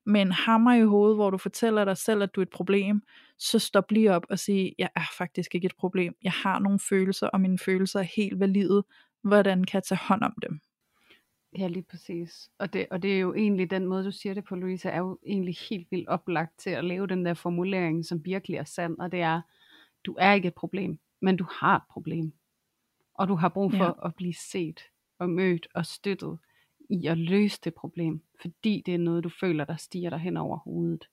med en hammer i hovedet, hvor du fortæller dig selv, at du er et problem, så stop lige op og sige, jeg er faktisk ikke et problem, jeg har nogle følelser, og mine følelser er helt valide, hvordan kan jeg tage hånd om dem? Ja, lige præcis. Og det, og det er jo egentlig den måde, du siger det på, Louise, er jo egentlig helt vildt oplagt til at lave den der formulering, som virkelig er sand, og det er, du er ikke et problem, men du har et problem. Og du har brug for ja. at blive set og mødt og støttet i at løse det problem, fordi det er noget, du føler, der stiger dig hen over hovedet.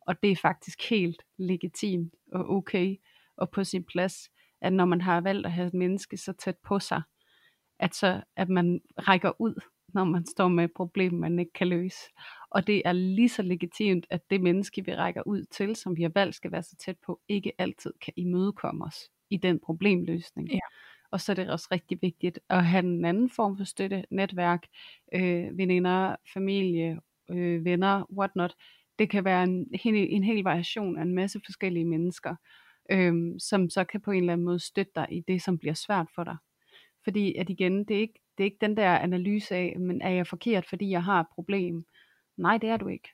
Og det er faktisk helt legitimt og okay og på sin plads, at når man har valgt at have et menneske så tæt på sig, at, så, at man rækker ud, når man står med et problem, man ikke kan løse. Og det er lige så legitimt, at det menneske, vi rækker ud til, som vi har valgt skal være så tæt på, ikke altid kan imødekomme os i den problemløsning. Ja. Og så er det også rigtig vigtigt at have en anden form for støtte, netværk, øh, veninder, familie, øh, venner, whatnot. Det kan være en, en hel variation af en masse forskellige mennesker, øh, som så kan på en eller anden måde støtte dig i det, som bliver svært for dig. Fordi at igen, det er ikke, det er ikke den der analyse af, men er jeg forkert, fordi jeg har et problem? Nej, det er du ikke.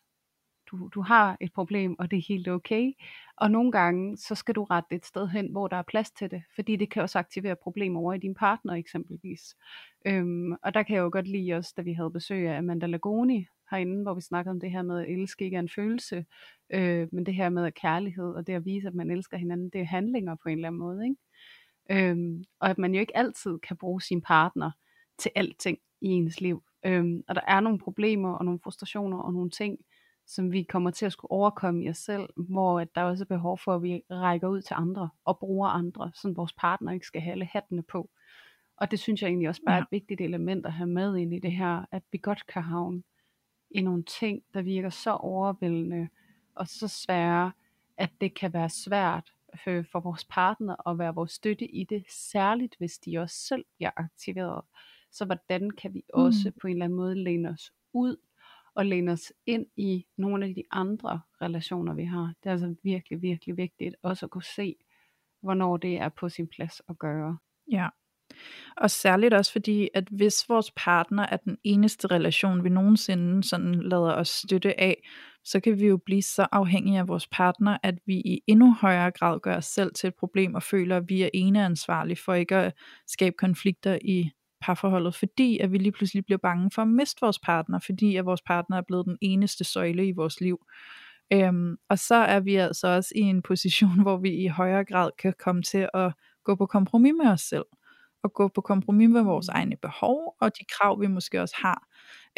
Du, du har et problem, og det er helt okay. Og nogle gange, så skal du rette et sted hen, hvor der er plads til det. Fordi det kan også aktivere problemer over i din partner eksempelvis. Øhm, og der kan jeg jo godt lide også, da vi havde besøg af Amanda Lagoni herinde, hvor vi snakkede om det her med, at elske ikke er en følelse. Øh, men det her med kærlighed, og det at vise, at man elsker hinanden, det er handlinger på en eller anden måde, ikke? Øhm, og at man jo ikke altid kan bruge sin partner til alting i ens liv. Øhm, og der er nogle problemer, og nogle frustrationer, og nogle ting, som vi kommer til at skulle overkomme i os selv, hvor at der også er behov for, at vi rækker ud til andre og bruger andre, så vores partner ikke skal have alle hattene på. Og det synes jeg egentlig også bare er et vigtigt element at have med ind i det her, at vi godt kan havne i nogle ting, der virker så overvældende og så svære, at det kan være svært for vores partner at være vores støtte i det, særligt hvis de også selv bliver aktiveret. Så hvordan kan vi også mm. på en eller anden måde læne os ud og læne os ind i nogle af de andre relationer, vi har. Det er altså virkelig, virkelig vigtigt også at kunne se, hvornår det er på sin plads at gøre. Ja, og særligt også fordi, at hvis vores partner er den eneste relation, vi nogensinde sådan lader os støtte af, så kan vi jo blive så afhængige af vores partner, at vi i endnu højere grad gør os selv til et problem og føler, at vi er eneansvarlige for ikke at skabe konflikter i parforholdet, fordi at vi lige pludselig bliver bange for at miste vores partner, fordi at vores partner er blevet den eneste søjle i vores liv. Øhm, og så er vi altså også i en position, hvor vi i højere grad kan komme til at gå på kompromis med os selv, og gå på kompromis med vores egne behov, og de krav vi måske også har,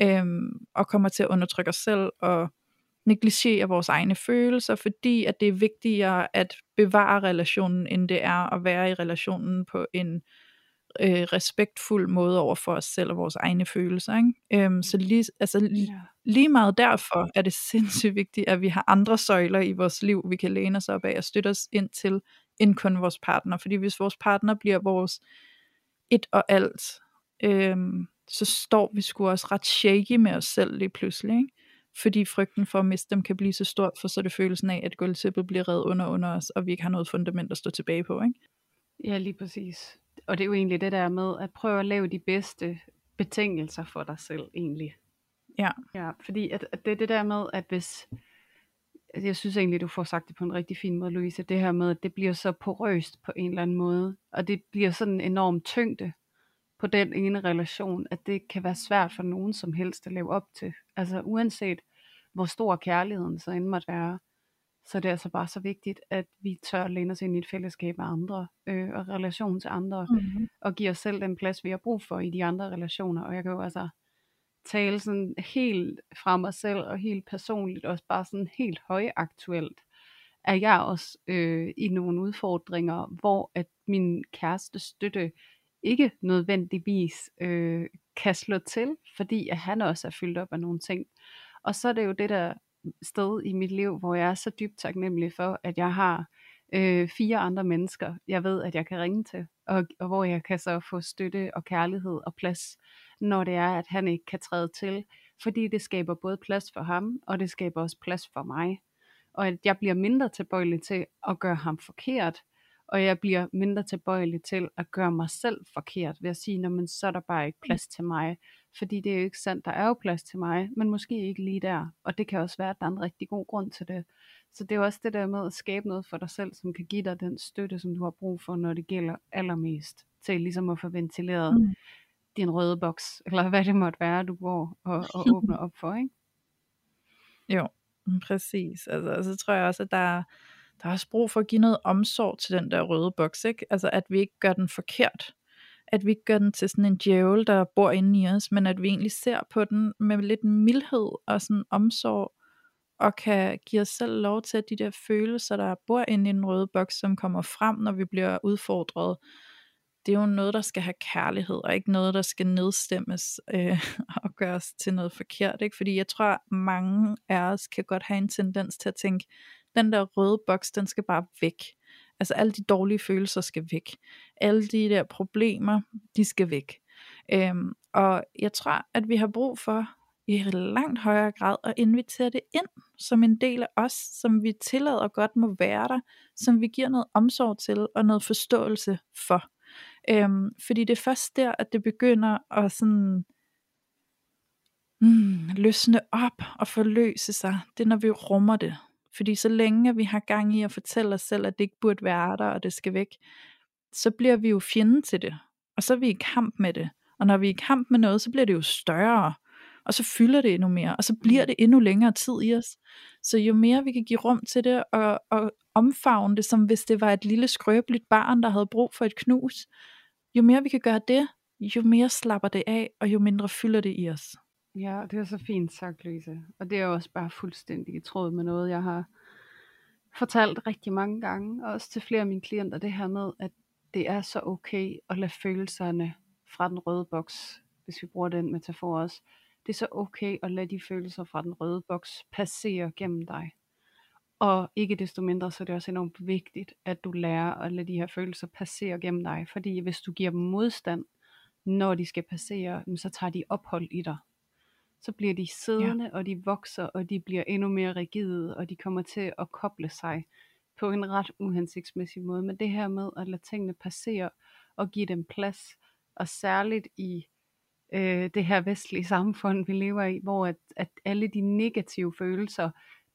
øhm, og kommer til at undertrykke os selv, og negligere vores egne følelser, fordi at det er vigtigere at bevare relationen, end det er at være i relationen på en Øh, respektfuld måde over for os selv og vores egne følelser, ikke? Øhm, så lige, altså, li, lige meget derfor er det sindssygt vigtigt, at vi har andre søjler i vores liv, vi kan læne os op af og støtte os ind til, end kun vores partner, fordi hvis vores partner bliver vores et og alt, øhm, så står vi sgu også ret shaky med os selv lige pludselig, ikke? Fordi frygten for at miste dem kan blive så stor, for så er det følelsen af, at gulvtæppet bliver revet under under os, og vi ikke har noget fundament at stå tilbage på, ikke? Ja, lige præcis. Og det er jo egentlig det der med at prøve at lave de bedste betingelser for dig selv egentlig. Ja. Ja, fordi at, at det er det der med, at hvis, altså jeg synes egentlig, du får sagt det på en rigtig fin måde, Louise, det her med, at det bliver så porøst på en eller anden måde, og det bliver sådan en enorm tyngde på den ene relation, at det kan være svært for nogen som helst at leve op til. Altså uanset hvor stor kærligheden så end måtte være, så det er altså bare så vigtigt, at vi tør at læne os ind i et fællesskab af andre, øh, og relation til andre, mm-hmm. og give os selv den plads, vi har brug for i de andre relationer. Og jeg kan jo altså tale sådan helt fra mig selv, og helt personligt, også bare sådan helt højaktuelt, at jeg også øh, i nogle udfordringer, hvor at min kæreste støtte ikke nødvendigvis øh, kan slå til, fordi at han også er fyldt op af nogle ting. Og så er det jo det der sted i mit liv, hvor jeg er så dybt taknemmelig for, at jeg har øh, fire andre mennesker, jeg ved, at jeg kan ringe til, og, og hvor jeg kan så få støtte og kærlighed og plads, når det er, at han ikke kan træde til, fordi det skaber både plads for ham, og det skaber også plads for mig, og at jeg bliver mindre tilbøjelig til at gøre ham forkert, og jeg bliver mindre tilbøjelig til at gøre mig selv forkert, ved at sige, når man så er der bare ikke plads til mig, fordi det er jo ikke sandt, der er jo plads til mig, men måske ikke lige der, og det kan også være, at der er en rigtig god grund til det. Så det er jo også det der med at skabe noget for dig selv, som kan give dig den støtte, som du har brug for, når det gælder allermest, til ligesom at få ventileret mm. din røde boks, eller hvad det måtte være, du går og, og åbner op for, ikke? Jo, præcis. Altså, så tror jeg også, at der er Der er også brug for at give noget omsorg til den der røde boks, ikke? Altså at vi ikke gør den forkert. At vi ikke gør den til sådan en djævel, der bor inde i os, men at vi egentlig ser på den med lidt mildhed og sådan omsorg, og kan give os selv lov til, at de der følelser, der bor inde i den røde boks, som kommer frem, når vi bliver udfordret, det er jo noget, der skal have kærlighed, og ikke noget, der skal nedstemmes øh, og gøres til noget forkert, ikke? Fordi jeg tror, mange af os kan godt have en tendens til at tænke, den der røde boks, den skal bare væk. Altså alle de dårlige følelser skal væk. Alle de der problemer, de skal væk. Øhm, og jeg tror, at vi har brug for i langt højere grad at invitere det ind som en del af os, som vi tillader godt må være der, som vi giver noget omsorg til og noget forståelse for. Øhm, fordi det er først der, at det begynder at sådan mm, løsne op og forløse sig. Det er, når vi rummer det. Fordi så længe vi har gang i at fortælle os selv, at det ikke burde være der, og det skal væk, så bliver vi jo fjenden til det, og så er vi i kamp med det, og når vi er i kamp med noget, så bliver det jo større, og så fylder det endnu mere, og så bliver det endnu længere tid i os. Så jo mere vi kan give rum til det, og, og omfavne det, som hvis det var et lille skrøbeligt barn, der havde brug for et knus, jo mere vi kan gøre det, jo mere slapper det af, og jo mindre fylder det i os. Ja, det er så fint sagt, Louise. Og det er jo også bare fuldstændig i tråd med noget, jeg har fortalt rigtig mange gange, og også til flere af mine klienter, det her med, at det er så okay at lade følelserne fra den røde boks, hvis vi bruger den metafor også, det er så okay at lade de følelser fra den røde boks passere gennem dig. Og ikke desto mindre, så er det også enormt vigtigt, at du lærer at lade de her følelser passere gennem dig, fordi hvis du giver dem modstand, når de skal passere, så tager de ophold i dig. Så bliver de siddende, ja. Og de vokser, og de bliver endnu mere rigide, og de kommer til at koble sig på en ret uhensigtsmæssig måde. Men det her med at lade tingene passere og give dem plads, og særligt i øh, det her vestlige samfund, vi lever i, hvor at, at alle de negative følelser,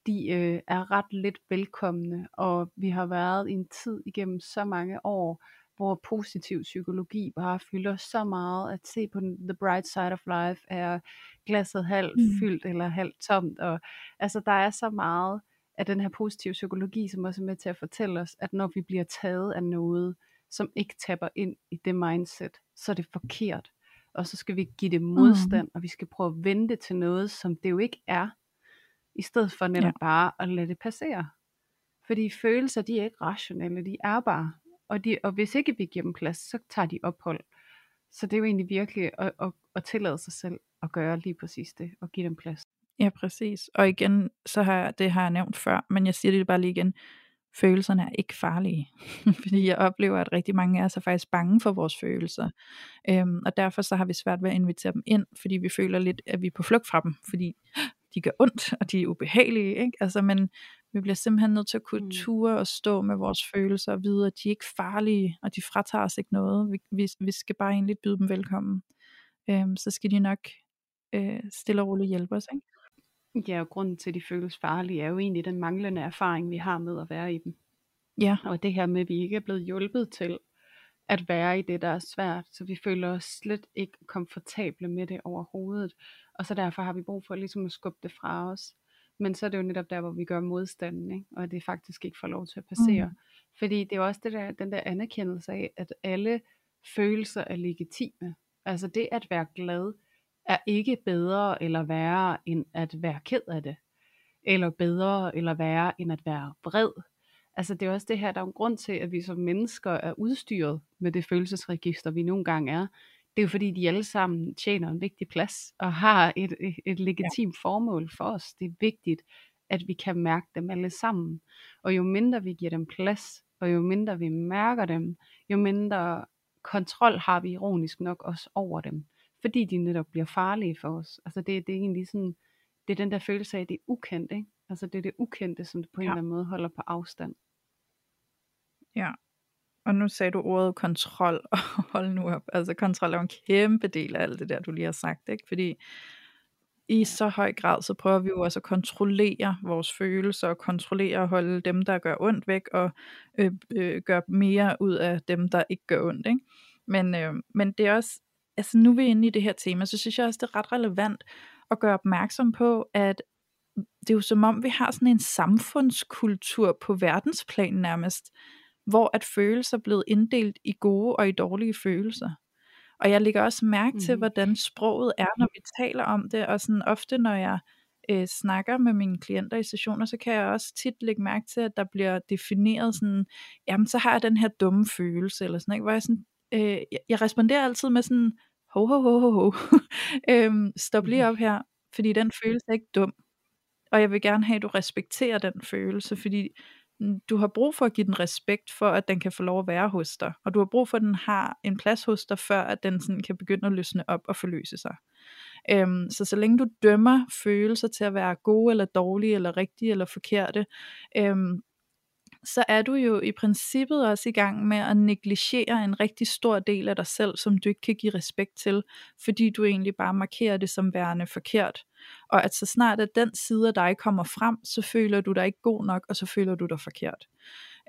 de øh, er ret lidt velkomne, og vi har været i en tid igennem så mange år, hvor positiv psykologi bare fylder så meget, at se på den, the bright side of life, er glasset halvt mm. fyldt eller halvt tomt, og altså der er så meget af den her positive psykologi, som også er med til at fortælle os, at når vi bliver taget af noget, som ikke tapper ind i det mindset, så er det forkert, og så skal vi give det modstand, mm. og vi skal prøve at vente til noget, som det jo ikke er, i stedet for netop ja. bare at lade det passere, fordi følelser, de er ikke rationelle, de er bare. Og, de, og hvis ikke vi giver dem plads, så tager de ophold. Så det er jo egentlig virkelig at, at, at tillade sig selv at gøre lige præcis det, og give dem plads. Ja, præcis. Og igen, så har jeg, det har jeg nævnt før, men jeg siger det bare lige igen, følelserne er ikke farlige. Fordi jeg oplever, at rigtig mange af os er faktisk bange for vores følelser. Øhm, og derfor så har vi svært ved at invitere dem ind, fordi vi føler lidt, at vi er på flugt fra dem, fordi de gør ondt, og de er ubehagelige, ikke? Altså, men vi bliver simpelthen nødt til at kunne ture og stå med vores følelser og vide, at de er ikke farlige, og de fratager os ikke noget. Vi, vi, vi skal bare egentlig byde dem velkommen. Øhm, så skal de nok øh, stille og roligt hjælpe os, ikke? Ja, og grunden til, at de føles farlige, er jo egentlig den manglende erfaring, vi har med at være i dem. Ja. Og det her med, at vi ikke er blevet hjulpet til at være i det, der er svært, så vi føler os slet ikke komfortable med det overhovedet. Og så derfor har vi brug for ligesom at skubbe det fra os. Men så er det jo netop der, hvor vi gør modstanden, ikke? Og det faktisk ikke får lov til at passere. Mm. Fordi det er jo også det der, den der anerkendelse af, at alle følelser er legitime. Altså det at være glad er ikke bedre eller værre end at være ked af det. Eller bedre eller værre end at være vred. Altså det er også det her, der er en grund til, at vi som mennesker er udstyret med det følelsesregister, vi nogle gange er. Det er jo fordi, de alle sammen tjener en vigtig plads og har et, et, et legitimt ja. formål for os. Det er vigtigt, at vi kan mærke dem alle sammen. Og jo mindre vi giver dem plads, og jo mindre vi mærker dem, jo mindre kontrol har vi ironisk nok også over dem. Fordi de netop bliver farlige for os. Altså det, det er egentlig sådan, det er den der følelse af, det er ukendt, ikke? Altså det er det ukendte, som det på en ja. eller anden måde holder på afstand. Ja. Og nu sagde du ordet kontrol, og hold nu op, altså kontrol er en kæmpe del af alt det der, du lige har sagt, ikke? Fordi i så høj grad, så prøver vi jo også at kontrollere vores følelser, og kontrollere og holde dem, der gør ondt væk, og øh, øh, gøre mere ud af dem, der ikke gør ondt, ikke? Men, øh, men det er også, altså nu er vi inde i det her tema, så synes jeg også, det er ret relevant at gøre opmærksom på, at det er jo som om, vi har sådan en samfundskultur på verdensplan nærmest, hvor at følelser er blevet inddelt i gode og i dårlige følelser. Og jeg lægger også mærke til, hvordan sproget er, når vi taler om det, og sådan ofte, når jeg øh, snakker med mine klienter i sessioner, så kan jeg også tit lægge mærke til, at der bliver defineret sådan, jamen så har jeg den her dumme følelse, eller sådan, ikke? Hvor jeg sådan, øh, jeg responderer altid med sådan, ho ho ho ho ho, øhm, stop lige op her, fordi den følelse er ikke dum, og jeg vil gerne have, at du respekterer den følelse, fordi du har brug for at give den respekt for, at den kan få lov at være hos dig. Og du har brug for, at den har en plads hos dig, før at den sådan kan begynde at løsne op og forløse sig. Øhm, så så længe du dømmer følelser til at være gode eller dårlige, eller rigtige eller forkerte, øhm, så er du jo i princippet også i gang med at negligere en rigtig stor del af dig selv, som du ikke kan give respekt til, fordi du egentlig bare markerer det som værende forkert. Og at så snart at den side af dig kommer frem, så føler du dig ikke god nok, og så føler du dig forkert.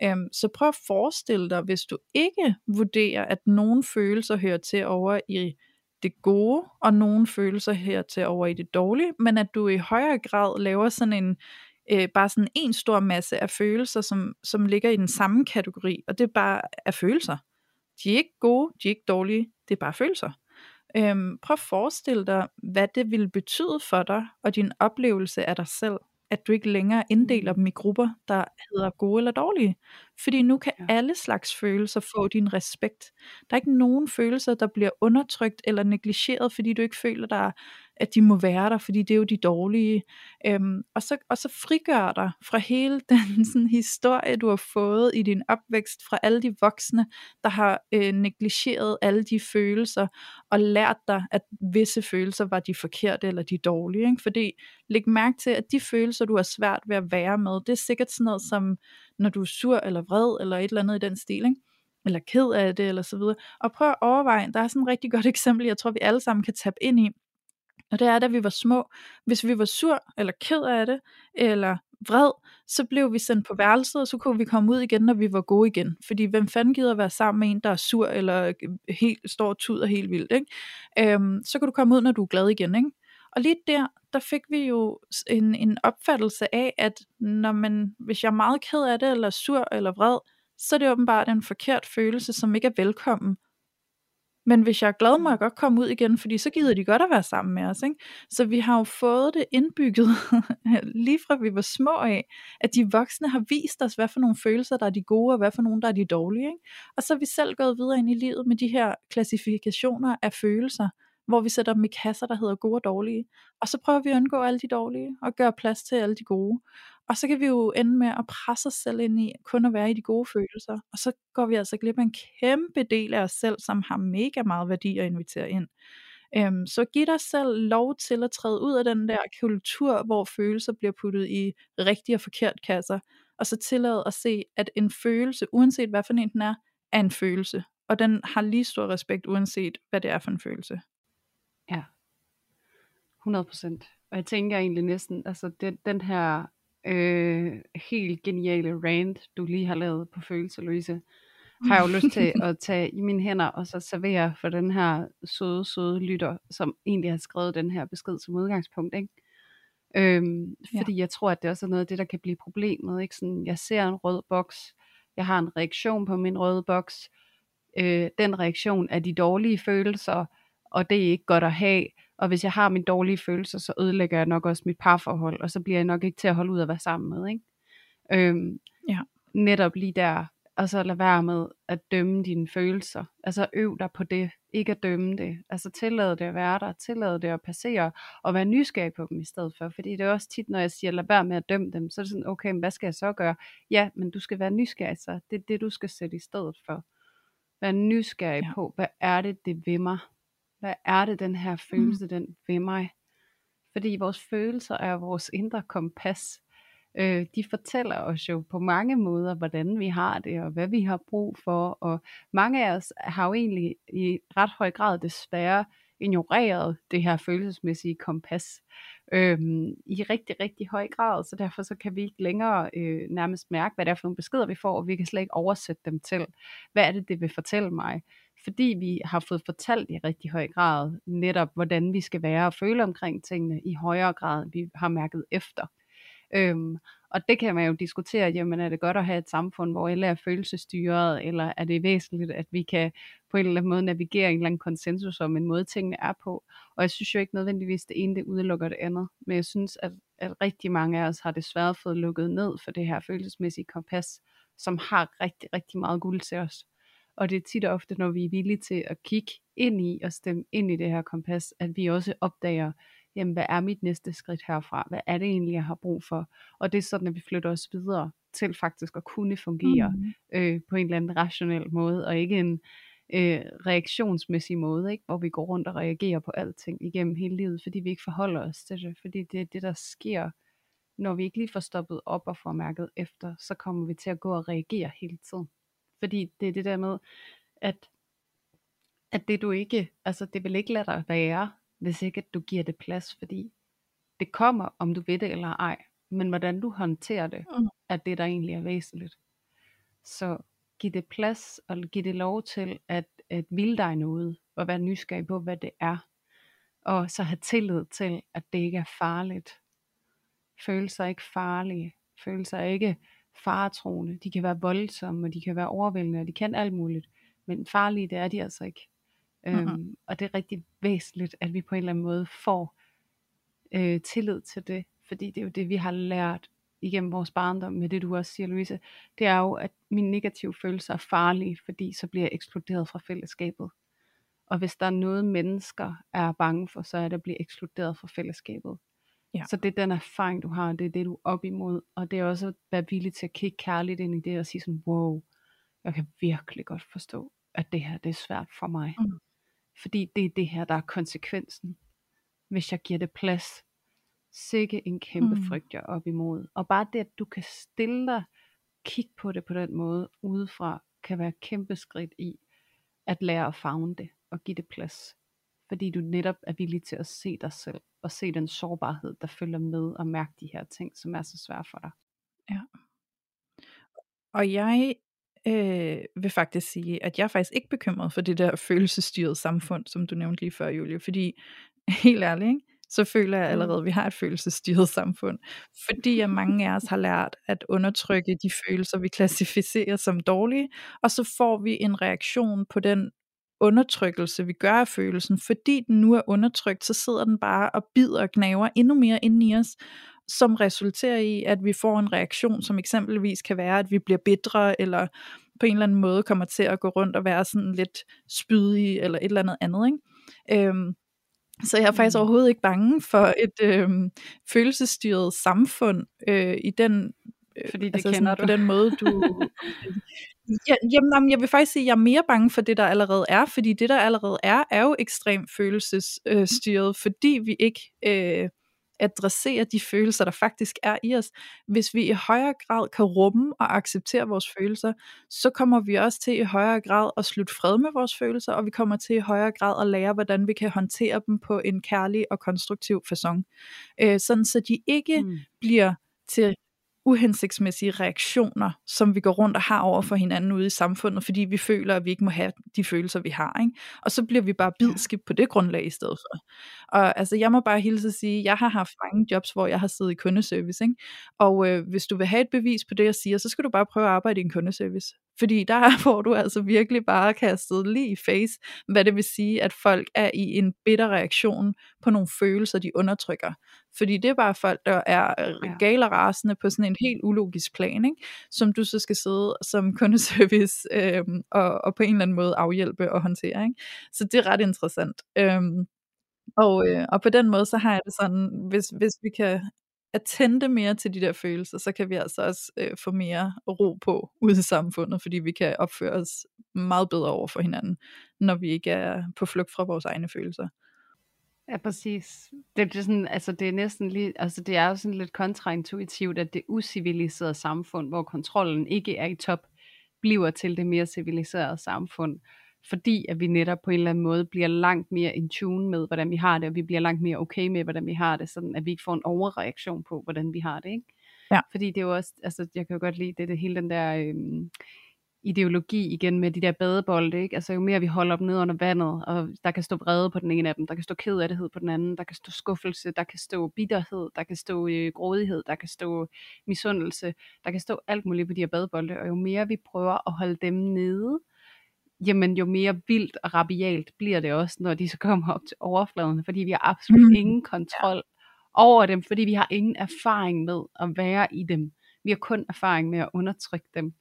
Øhm, så prøv at forestille dig, hvis du ikke vurderer, at nogle følelser hører til over i det gode, og nogle følelser hører til over i det dårlige, men at du i højere grad laver sådan en Øh, bare sådan en stor masse af følelser, som, som ligger i den samme kategori, og det bare er følelser. De er ikke gode, de er ikke dårlige, det er bare følelser. Øhm, prøv at forestille dig, hvad det ville betyde for dig og din oplevelse af dig selv, at du ikke længere inddeler dem i grupper, der hedder gode eller dårlige. Fordi nu kan ja. alle slags følelser få din respekt. Der er ikke nogen følelser, der bliver undertrykt eller negligeret, fordi du ikke føler, der, at de må være der, fordi det er jo de dårlige. Øhm, og, så, og så frigør dig fra hele den sådan, historie, du har fået i din opvækst, fra alle de voksne, der har øh, negligeret alle de følelser, og lært dig, at visse følelser var de forkerte eller de dårlige. Ikke? Fordi læg mærke til, at de følelser, du har svært ved at være med, det er sikkert sådan noget som, når du er sur eller vred, eller et eller andet i den stil, ikke? Eller ked af det, eller så videre. Og prøv at overveje, der er sådan et rigtig godt eksempel, jeg tror vi alle sammen kan tappe ind i, og det er, da vi var små, hvis vi var sur, eller ked af det, eller vred, så blev vi sendt på værelset, og så kunne vi komme ud igen, når vi var gode igen, fordi hvem fanden gider at være sammen med en, der er sur, eller helt, står og tuder helt vildt, ikke? Øhm, så kan du komme ud, når du er glad igen, ikke? Og lige der, der fik vi jo en, en opfattelse af, at når man, hvis jeg er meget ked af det, eller sur, eller vred, så er det åbenbart en forkert følelse, som ikke er velkommen. Men hvis jeg er glad, må jeg godt komme ud igen, fordi så gider de godt at være sammen med os. Ikke? Så vi har jo fået det indbygget, lige fra vi var små af, at de voksne har vist os, hvad for nogle følelser, der er de gode, og hvad for nogle, der er de dårlige. Ikke? Og så er vi selv gået videre ind i livet med de her klassifikationer af følelser, hvor vi sætter dem i kasser, der hedder gode og dårlige. Og så prøver vi at undgå alle de dårlige, og gøre plads til alle de gode. Og så kan vi jo ende med at presse os selv ind i, kun at være i de gode følelser. Og så går vi altså glip af en kæmpe del af os selv, som har mega meget værdi at invitere ind. Øhm, så giv dig selv lov til at træde ud af den der kultur, hvor følelser bliver puttet i rigtige og forkerte kasser. Og så tillade at se, at en følelse, uanset hvad for en den er, er en følelse. Og den har lige stor respekt, uanset hvad det er for en følelse. Ja, hundrede procent. Og jeg tænker egentlig næsten, altså den, den her øh, helt geniale rant, du lige har lavet på følelser, Louise, har jeg jo lyst til at tage i mine hænder, og så servere for den her søde, søde lytter, som egentlig har skrevet den her besked som udgangspunkt, ikke? Øhm, fordi ja. jeg tror, at det også er noget af det, der kan blive problemet, ikke? Sådan, jeg ser en rød boks, jeg har en reaktion på min røde boks, øh, den reaktion er de dårlige følelser, og det er ikke godt at have, og hvis jeg har mine dårlige følelser, så ødelægger jeg nok også mit parforhold, og så bliver jeg nok ikke til at holde ud at være sammen med, ikke? Øhm, ja. Netop lige der, og så lad være med at dømme dine følelser, altså øv dig på det, ikke at dømme det, altså tillad det at være der, tillad det at passere, og være nysgerrig på dem i stedet for, fordi det er også tit, når jeg siger, lad være med at dømme dem, så er det sådan, okay, men hvad skal jeg så gøre? Ja, men du skal være nysgerrig, så det er det, du skal sætte i stedet for, være nysgerrig ja. på, hvad er det, det ved mig? Hvad er det, den her følelse, mm. den ved mig? Fordi vores følelser er vores indre kompas. Øh, de fortæller os jo på mange måder, hvordan vi har det, og hvad vi har brug for. Og mange af os har jo egentlig i ret høj grad desværre ignoreret det her følelsesmæssige kompas. Øh, I rigtig, rigtig høj grad. Så derfor så kan vi ikke længere øh, nærmest mærke, hvad det er for nogle beskeder, vi får. Og vi kan slet ikke oversætte dem til, hvad er det, det vil fortælle mig? Fordi vi har fået fortalt i rigtig høj grad netop, hvordan vi skal være og føle omkring tingene i højere grad, end vi har mærket efter. Øhm, og det kan man jo diskutere, jamen er det godt at have et samfund, hvor alle er følelsestyret, eller er det væsentligt, at vi kan på en eller anden måde navigere en eller anden konsensus om en måde, tingene er på. Og jeg synes jo ikke nødvendigvis, det ene det udelukker det andet, men jeg synes, at, at rigtig mange af os har desværre fået lukket ned for det her følelsesmæssige kompas, som har rigtig, rigtig meget guld til os. Og det er tit og ofte, når vi er villige til at kigge ind i og stemme ind i det her kompas, at vi også opdager, jamen hvad er mit næste skridt herfra? Hvad er det egentlig, jeg har brug for? Og det er sådan, at vi flytter os videre til faktisk at kunne fungere mm. øh, på en eller anden rationel måde, og ikke en øh, reaktionsmæssig måde, ikke? Hvor vi går rundt og reagerer på alting igennem hele livet, fordi vi ikke forholder os til det. Fordi det er det, der sker, når vi ikke lige får stoppet op og får mærket efter, så kommer vi til at gå og reagere hele tiden. Fordi det er det der med, at, at det du ikke, altså det vil ikke lade dig være, hvis ikke at du giver det plads, fordi det kommer, om du ved det eller ej, men hvordan du håndterer det, mm. er det der egentlig er væsentligt. Så giv det plads, og giv det lov til, at, at ville dig noget, og være nysgerrig på, hvad det er, og så have tillid til, at det ikke er farligt. Følelser er ikke farlige, følelser er ikke faretroende, de kan være voldsomme, og de kan være overvældende, og de kan alt muligt, men farlige det er de altså ikke. Mm-hmm. øhm, og det er rigtig væsentligt, at vi på en eller anden måde får øh, tillid til det, fordi det er jo det, vi har lært igennem vores barndom, med det du også siger, Louise, det er jo, at mine negative følelser er farlige, fordi så bliver jeg ekskluderet fra fællesskabet. Og hvis der er noget, mennesker er bange for, så er det at blive ekskluderet fra fællesskabet. Ja. Så det er den erfaring, du har, det er det, du er op imod, og det er også at være villig til at kigge kærligt ind i det, og sige sådan, wow, jeg kan virkelig godt forstå, at det her, det er svært for mig. Mm. Fordi det er det her, der er konsekvensen, hvis jeg giver det plads. Sikke en kæmpe mm. frygt, jeg er op imod. Og bare det, at du kan stille dig, kigge på det på den måde, udefra, kan være kæmpe skridt i, at lære at favne det, og give det plads. Fordi du netop er villig til at se dig selv, og se den sårbarhed, der følger med, og mærke de her ting, som er så svære for dig. Ja. Og jeg øh, vil faktisk sige, at jeg er faktisk ikke bekymret for det der følelsesstyrede samfund, som du nævnte lige før, Julie. Fordi, helt ærligt, ikke? Så føler jeg allerede, at vi har et følelsesstyret samfund. Fordi at mange af os har lært at undertrykke de følelser, vi klassificerer som dårlige, og så får vi en reaktion på den undertrykkelse, vi gør af følelsen. Fordi den nu er undertrykt, så sidder den bare og bider og gnaver endnu mere inde i os, som resulterer i, at vi får en reaktion, som eksempelvis kan være, at vi bliver bitre, eller på en eller anden måde kommer til at gå rundt og være sådan lidt spydige, eller et eller andet andet, ikke? Øhm, Så jeg er faktisk overhovedet ikke bange for et øh, følelsesstyret samfund øh, i den, øh, fordi det altså kender sådan, du. På den måde du. ja, jamen, jeg vil faktisk sige, at jeg er mere bange for det der allerede er, fordi det der allerede er er jo ekstremt følelsesstyret, øh, fordi vi ikke øh, adresserer de følelser, der faktisk er i os. Hvis vi i højere grad kan rumme og acceptere vores følelser, så kommer vi også til i højere grad at slutte fred med vores følelser, og vi kommer til i højere grad at lære, hvordan vi kan håndtere dem på en kærlig og konstruktiv facon. Øh, sådan så de ikke mm. bliver til uhensigtsmæssige reaktioner, som vi går rundt og har over for hinanden ude i samfundet, fordi vi føler, at vi ikke må have de følelser, vi har, ikke? Og så bliver vi bare bidske på det grundlag i stedet for. Og altså, jeg må bare hilse at sige, jeg har haft mange jobs, hvor jeg har siddet i kundeservice, ikke? Og øh, hvis du vil have et bevis på det, jeg siger, så skal du bare prøve at arbejde i en kundeservice. Fordi der får du altså virkelig bare kastet lige i face, hvad det vil sige, at folk er i en bitter reaktion på nogle følelser, de undertrykker. Fordi det er bare folk, der er gale og rasende på sådan en helt ulogisk plan, ikke? Som du så skal sidde som kundeservice øh, og, og på en eller anden måde afhjælpe og håndtere, ikke? Så det er ret interessant. Øhm, og, øh, og på den måde, så har jeg det sådan, hvis, hvis vi kan at tænde mere til de der følelser, så kan vi altså også øh, få mere ro på ude i samfundet, fordi vi kan opføre os meget bedre over for hinanden, når vi ikke er på flugt fra vores egne følelser. Ja, præcis. Det, det, er, sådan, altså, det er næsten lige, altså det er jo sådan lidt kontraintuitivt, at det uciviliserede samfund, hvor kontrollen ikke er i top, bliver til det mere civiliserede samfund, fordi at vi netop på en eller anden måde bliver langt mere in tune med, hvordan vi har det, og vi bliver langt mere okay med, hvordan vi har det, sådan at vi ikke får en overreaktion på, hvordan vi har det, ikke? Ja. Fordi det er jo også, altså jeg kan jo godt lide det, det hele den der øhm, ideologi igen med de der badebolde, ikke? Altså jo mere vi holder op ned under vandet, og der kan stå vrede på den ene af dem, der kan stå kedelighed på den anden, der kan stå skuffelse, der kan stå bitterhed, der kan stå øh, grådighed, der kan stå misundelse, der kan stå alt muligt på de her badebolde, og jo mere vi prøver at holde dem nede, jamen jo mere vildt og rabialt bliver det også, når de så kommer op til overfladen, fordi vi har absolut ingen kontrol over dem, fordi vi har ingen erfaring med at være i dem. Vi har kun erfaring med at undertrykke dem.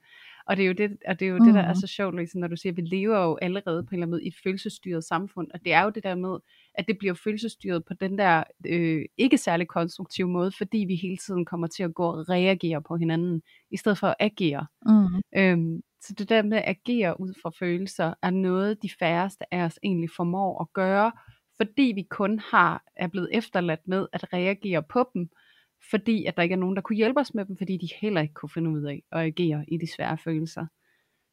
Og det er jo det, og det, er jo mm-hmm. det der er så sjovt, ligesom, når du siger, at vi lever jo allerede på en eller anden måde i et følelsesstyret samfund, og det er jo det der med, at det bliver følelsesstyret på den der øh, ikke særlig konstruktive måde, fordi vi hele tiden kommer til at gå og reagere på hinanden, i stedet for at agere. Mm-hmm. Øhm, Så det der med at agere ud fra følelser, er noget de færreste af os egentlig formår at gøre, fordi vi kun har, er blevet efterladt med at reagere på dem, fordi at der ikke er nogen, der kunne hjælpe os med dem, fordi de heller ikke kunne finde ud af at agere i de svære følelser.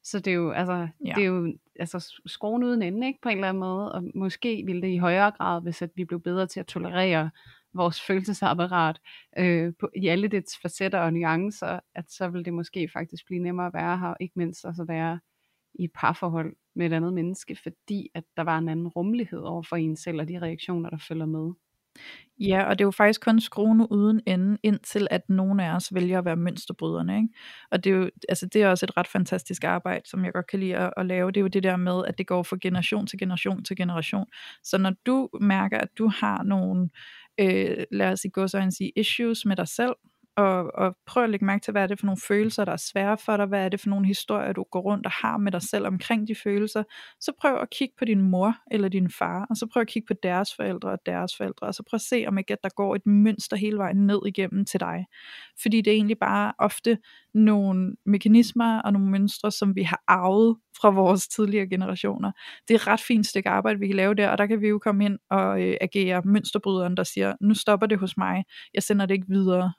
Så det er jo, altså, ja. det er jo altså, skruen uden ende, ikke, på en eller anden måde, og måske ville det i højere grad, hvis at vi blev bedre til at tolerere vores følelsesapparat øh, på, i alle dets facetter og nuancer, at så vil det måske faktisk blive nemmere at være her, og ikke mindst også at være i et parforhold med et andet menneske, fordi at der var en anden rummelighed over for en selv, og de reaktioner, der følger med. Ja, og det er jo faktisk kun skruen uden ende, indtil at nogen af os vælger at være mønsterbryderne, ikke? Og det er jo, altså det er også et ret fantastisk arbejde, som jeg godt kan lide at, at lave. Det er jo det der med, at det går fra generation til generation til generation. Så når du mærker, at du har nogle, øh, lad os gå så sige, issues med dig selv, Og, og prøv at lægge mærke til, hvad er det for nogle følelser, der er svære for dig, hvad er det for nogle historier, du går rundt og har med dig selv omkring de følelser, så prøv at kigge på din mor eller din far, og så prøv at kigge på deres forældre og deres forældre, og så prøv at se, om ikke at der går et mønster hele vejen ned igennem til dig, fordi det er egentlig bare ofte nogle mekanismer og nogle mønstre, som vi har arvet fra vores tidligere generationer. Det er et ret fint stykke arbejde, vi kan lave der, og der kan vi jo komme ind og øh, agere mønsterbryderen, der siger, nu stopper det hos mig, jeg sender det ikke videre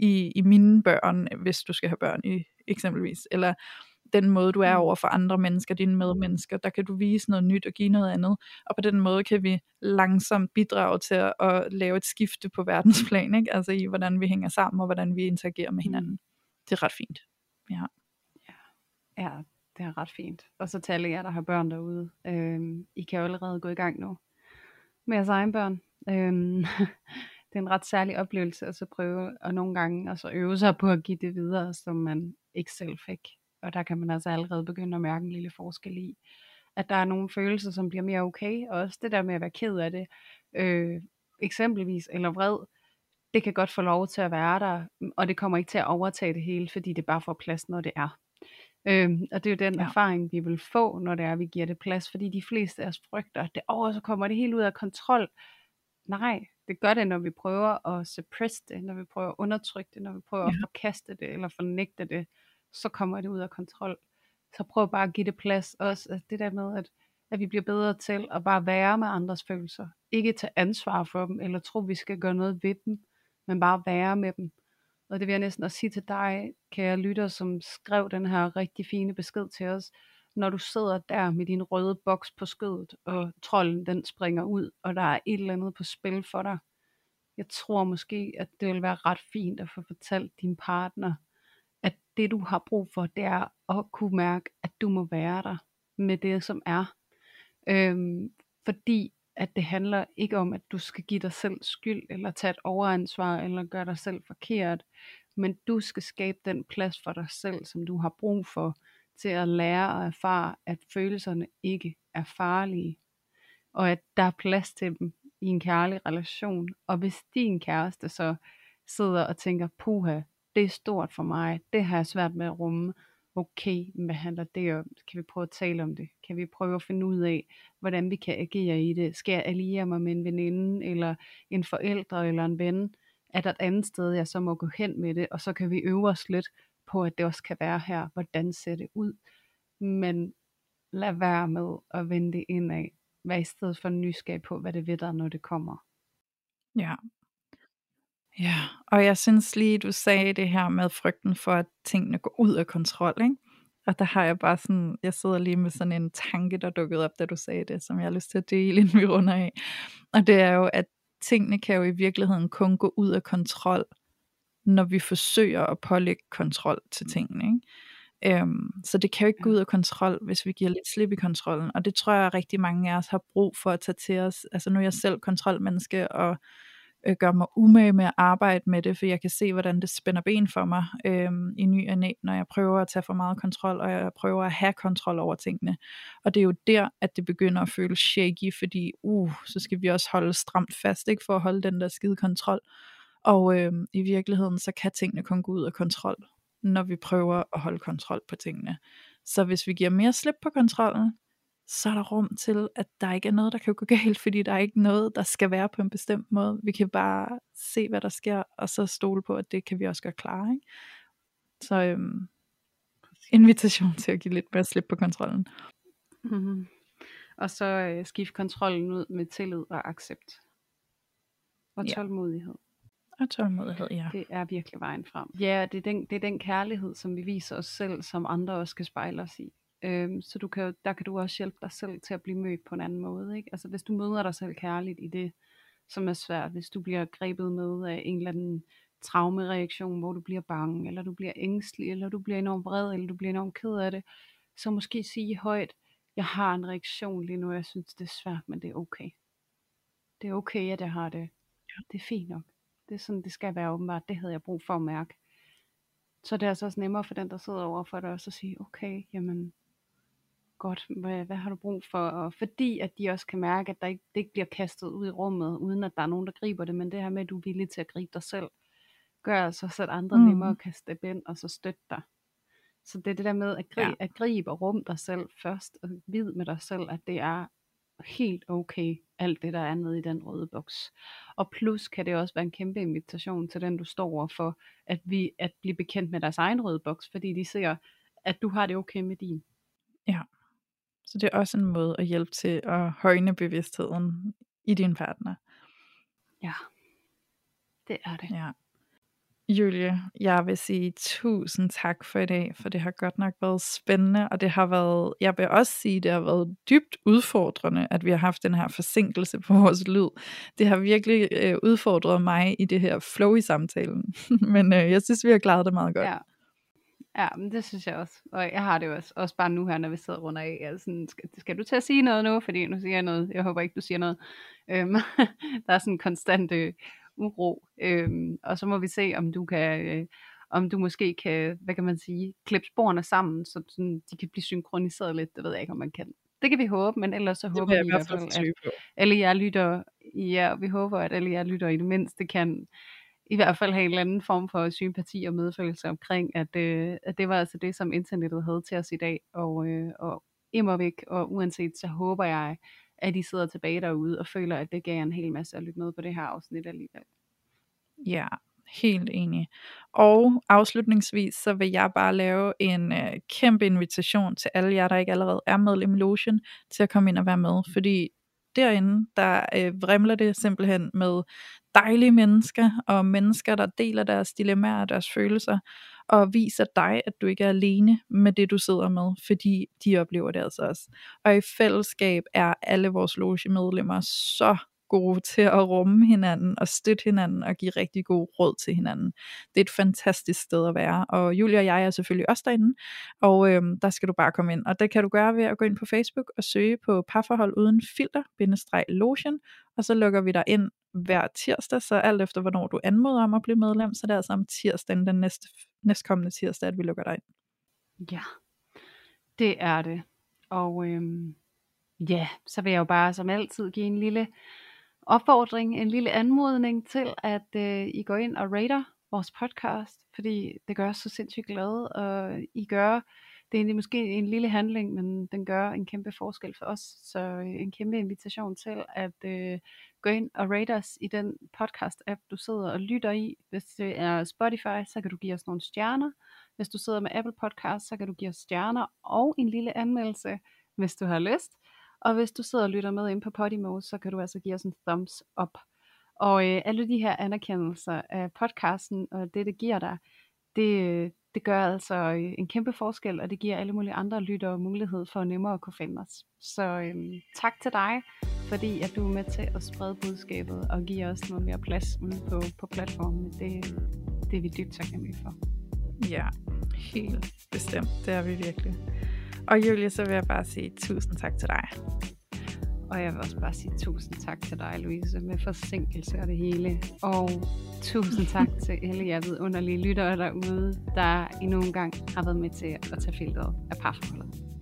I, i mine børn, hvis du skal have børn i, eksempelvis, eller den måde du er over for andre mennesker, dine medmennesker, der kan du vise noget nyt og give noget andet, og på den måde kan vi langsomt bidrage til at, at lave et skifte på verdensplan, ikke? Altså i hvordan vi hænger sammen og hvordan vi interagerer med hinanden. Det er ret fint. Ja, ja, ja, det er ret fint. Og så til alle jer, der har børn derude, øhm, I kan jo allerede gå i gang nu med jeres egen børn. øhm, Det er en ret særlig oplevelse at så prøve, og nogle gange at så øve sig på at give det videre, som man ikke selv fik. Og der kan man altså allerede begynde at mærke en lille forskel i, at der er nogle følelser, som bliver mere okay, og også det der med at være ked af det, øh, eksempelvis, eller vred, det kan godt få lov til at være der, og det kommer ikke til at overtage det hele, fordi det bare får plads, når det er. Øhm, og det er jo den ja. erfaring, vi vil få, når det er, vi giver det plads, fordi de fleste af os frygter, det over, så kommer det helt ud af kontrol. Nej, det gør det, når vi prøver at suppresse det, når vi prøver at undertrykke det, når vi prøver ja. at forkaste det eller fornægte det, så kommer det ud af kontrol. Så prøv bare at give det plads også, at det der med, at, at vi bliver bedre til at bare være med andres følelser. Ikke tage ansvar for dem, eller tro, vi skal gøre noget ved dem, men bare være med dem. Og det vil jeg næsten også sige til dig, kære lytter, som skrev den her rigtig fine besked til os. Når du sidder der med din røde boks på skødet, og trolden den springer ud, og der er et eller andet på spil for dig. Jeg tror måske, at det vil være ret fint at få fortalt din partner, at det du har brug for, det er at kunne mærke, at du må være der med det som er. Øhm, fordi at det handler ikke om, at du skal give dig selv skyld, eller tage et overansvar, eller gøre dig selv forkert. Men du skal skabe den plads for dig selv, som du har brug for, til at lære og erfare, at følelserne ikke er farlige, og at der er plads til dem i en kærlig relation. Og hvis din kæreste så sidder og tænker, puha, det er stort for mig, det har jeg svært med at rumme, okay, hvad handler det om? Kan vi prøve at tale om det? Kan vi prøve at finde ud af, hvordan vi kan agere i det? Skal jeg alliere mig med en veninde, eller en forældre, eller en ven? Er der et andet sted, jeg så må gå hen med det? Og så kan vi øve os lidt på, at det også kan være her, hvordan ser det ud, men lad være med at vende det indad, vær i stedet for nysgerrig på, hvad det ved dig, når det kommer. Ja, ja, og jeg synes lige, du sagde det her med frygten for, at tingene går ud af kontrol, ikke? Og der har jeg bare sådan, jeg sidder lige med sådan en tanke, der dukkede op, da du sagde det, som jeg har lyst til at dele, inden vi runder af, og det er jo, at tingene kan jo i virkeligheden kun gå ud af kontrol, når vi forsøger at pålægge kontrol til tingene, ikke? Øhm, så det kan jo ikke gå ud af kontrol, hvis vi giver lidt slip i kontrollen, og det tror jeg, at rigtig mange af os har brug for at tage til os. Altså nu er jeg selv kontrolmenneske, og øh, gør mig umage med at arbejde med det, for jeg kan se, hvordan det spænder ben for mig øh, i ny og næ, når jeg prøver at tage for meget kontrol, og jeg prøver at have kontrol over tingene. Og det er jo der, at det begynder at føles shaky, fordi uh, så skal vi også holde stramt fast, ikke, for at holde den der skide kontrol. Og øh, i virkeligheden, så kan tingene kun gå ud af kontrol, når vi prøver at holde kontrol på tingene. Så hvis vi giver mere slip på kontrollen, så er der rum til, at der ikke er noget, der kan gå galt, fordi der er ikke noget, der skal være på en bestemt måde. Vi kan bare se, hvad der sker, og så stole på, at det kan vi også godt klare, ikke? Så øh, invitation til at give lidt mere slip på kontrollen. Mm-hmm. Og så øh, skift kontrollen ud med tillid og accept. Og tålmodighed. Ja. Og tålmodighed, ja. Det er virkelig vejen frem. Ja, det er den, det er den kærlighed, som vi viser os selv, som andre også kan spejle os i. Øhm, så du kan, der kan du også hjælpe dig selv til at blive mødt på en anden måde, ikke? Altså hvis du møder dig selv kærligt i det, som er svært, hvis du bliver grebet med af en eller anden traumereaktion, hvor du bliver bange, eller du bliver ængstelig, eller du bliver enormt vred, eller du bliver enormt ked af det, så måske sige højt, jeg har en reaktion lige nu, jeg synes det er svært, men det er okay. Det er okay, at jeg har det. det er fint nok. Det er sådan, det skal være åbenbart. Det havde jeg brug for at mærke. Så det er altså også nemmere for den, der sidder overfor dig, også at sige, okay, jamen, godt, hvad, hvad har du brug for? Og fordi at de også kan mærke, at der ikke, det ikke bliver kastet ud i rummet, uden at der er nogen, der griber det. Men det her med, at du er villig til at gribe dig selv, gør altså, så at andre mm. nemmere kan steppe ind og så støtte dig. Så det er det der med at gribe, ja. at gribe og rumme dig selv først, og vide med dig selv, at det er helt okay, alt det der er nede i den røde boks. Og plus kan det også være en kæmpe invitation til den du står overfor, at, vi, at blive bekendt med deres egen røde boks, fordi de ser, at du har det okay med din. Ja, så det er også en måde at hjælpe til at højne bevidstheden i din partner. Ja, det er det. Ja. Julie, jeg vil sige tusind tak for i dag, for det har godt nok været spændende, og det har været, jeg vil også sige, det har været dybt udfordrende, at vi har haft den her forsinkelse på vores lyd. Det har virkelig øh, udfordret mig i det her flow i samtalen, men øh, jeg synes, vi har klaret det meget godt. Ja, ja, men det synes jeg også, og jeg har det også, også bare nu her, når vi sidder rundt af, jeg er sådan, skal, skal du til at sige noget nu, fordi nu siger jeg noget, jeg håber ikke, du siger noget. Øhm, der er sådan en konstant øh, uro, øhm, og så må vi se om du kan, øh, om du måske kan, hvad kan man sige, klippe sporene sammen, så sådan, de kan blive synkroniseret lidt. Det ved jeg ikke om man kan, det kan vi håbe, men ellers så det håber jeg i hvert fald at alle jer lytter, ja, vi håber at alle jer lytter i det mindste kan i hvert fald have en eller anden form for sympati og medfølelse omkring at, øh, at det var altså det som internettet havde til os i dag, og, øh, og immervæk og uanset, så håber jeg at I sidder tilbage derude og føler, at det gav en hel masse at lytte med på det her afsnit alligevel. Ja, helt enig. Og afslutningsvis, så vil jeg bare lave en øh, kæmpe invitation til alle jer, der ikke allerede er med Lim Lotion, til at komme ind og være med, fordi derinde, der øh, vrimler det simpelthen med dejlige mennesker, og mennesker, der deler deres dilemmaer og deres følelser, og viser dig, at du ikke er alene med det, du sidder med, fordi de oplever det altså også. Og i fællesskab er alle vores logemedlemmer så gode til at rumme hinanden, og støtte hinanden, og give rigtig gode råd til hinanden. Det er et fantastisk sted at være, og Julie og jeg er selvfølgelig også derinde, og øhm, der skal du bare komme ind, og det kan du gøre ved at gå ind på Facebook, og søge på Parforhold Uden Filter, bindestreg Lotion, og så lukker vi dig ind hver tirsdag, så alt efter hvornår du anmoder om at blive medlem, så det er altså om tirsdagen, den næste, næstkommende tirsdag, at vi lukker dig ind. Ja, det er det, og øhm, ja, så vil jeg jo bare som altid give en lille opfordring, en lille anmodning til, at øh, I går ind og rater vores podcast, fordi det gør os så sindssygt glade, og I gør, det er egentlig måske en lille handling, men den gør en kæmpe forskel for os, så en kæmpe invitation til at øh, gå ind og rate os i den podcast-app, du sidder og lytter i. Hvis det er Spotify, så kan du give os nogle stjerner. Hvis du sidder med Apple Podcast, så kan du give os stjerner og en lille anmeldelse, hvis du har lyst. Og hvis du sidder og lytter med ind på Podimo, så kan du altså give os en thumbs up. Og øh, alle de her anerkendelser af podcasten og det, det giver dig, det, det gør altså en kæmpe forskel, og det giver alle mulige andre lyttere mulighed for nemmere at kunne finde os. Så øh, tak til dig, fordi at du er med til at sprede budskabet og give os noget mere plads ude på, på platformen. Det, det er vi dybt taknemmelige for. Ja, helt bestemt. Det er vi virkelig. Og Julie, så vil jeg bare sige tusind tak til dig. Og jeg vil også bare sige tusind tak til dig, Louise, med forsinkelse og det hele. Og tusind tak til alle jer vidunderlige lyttere derude, der endnu en gang har været med til at tage filteret af parforholdet.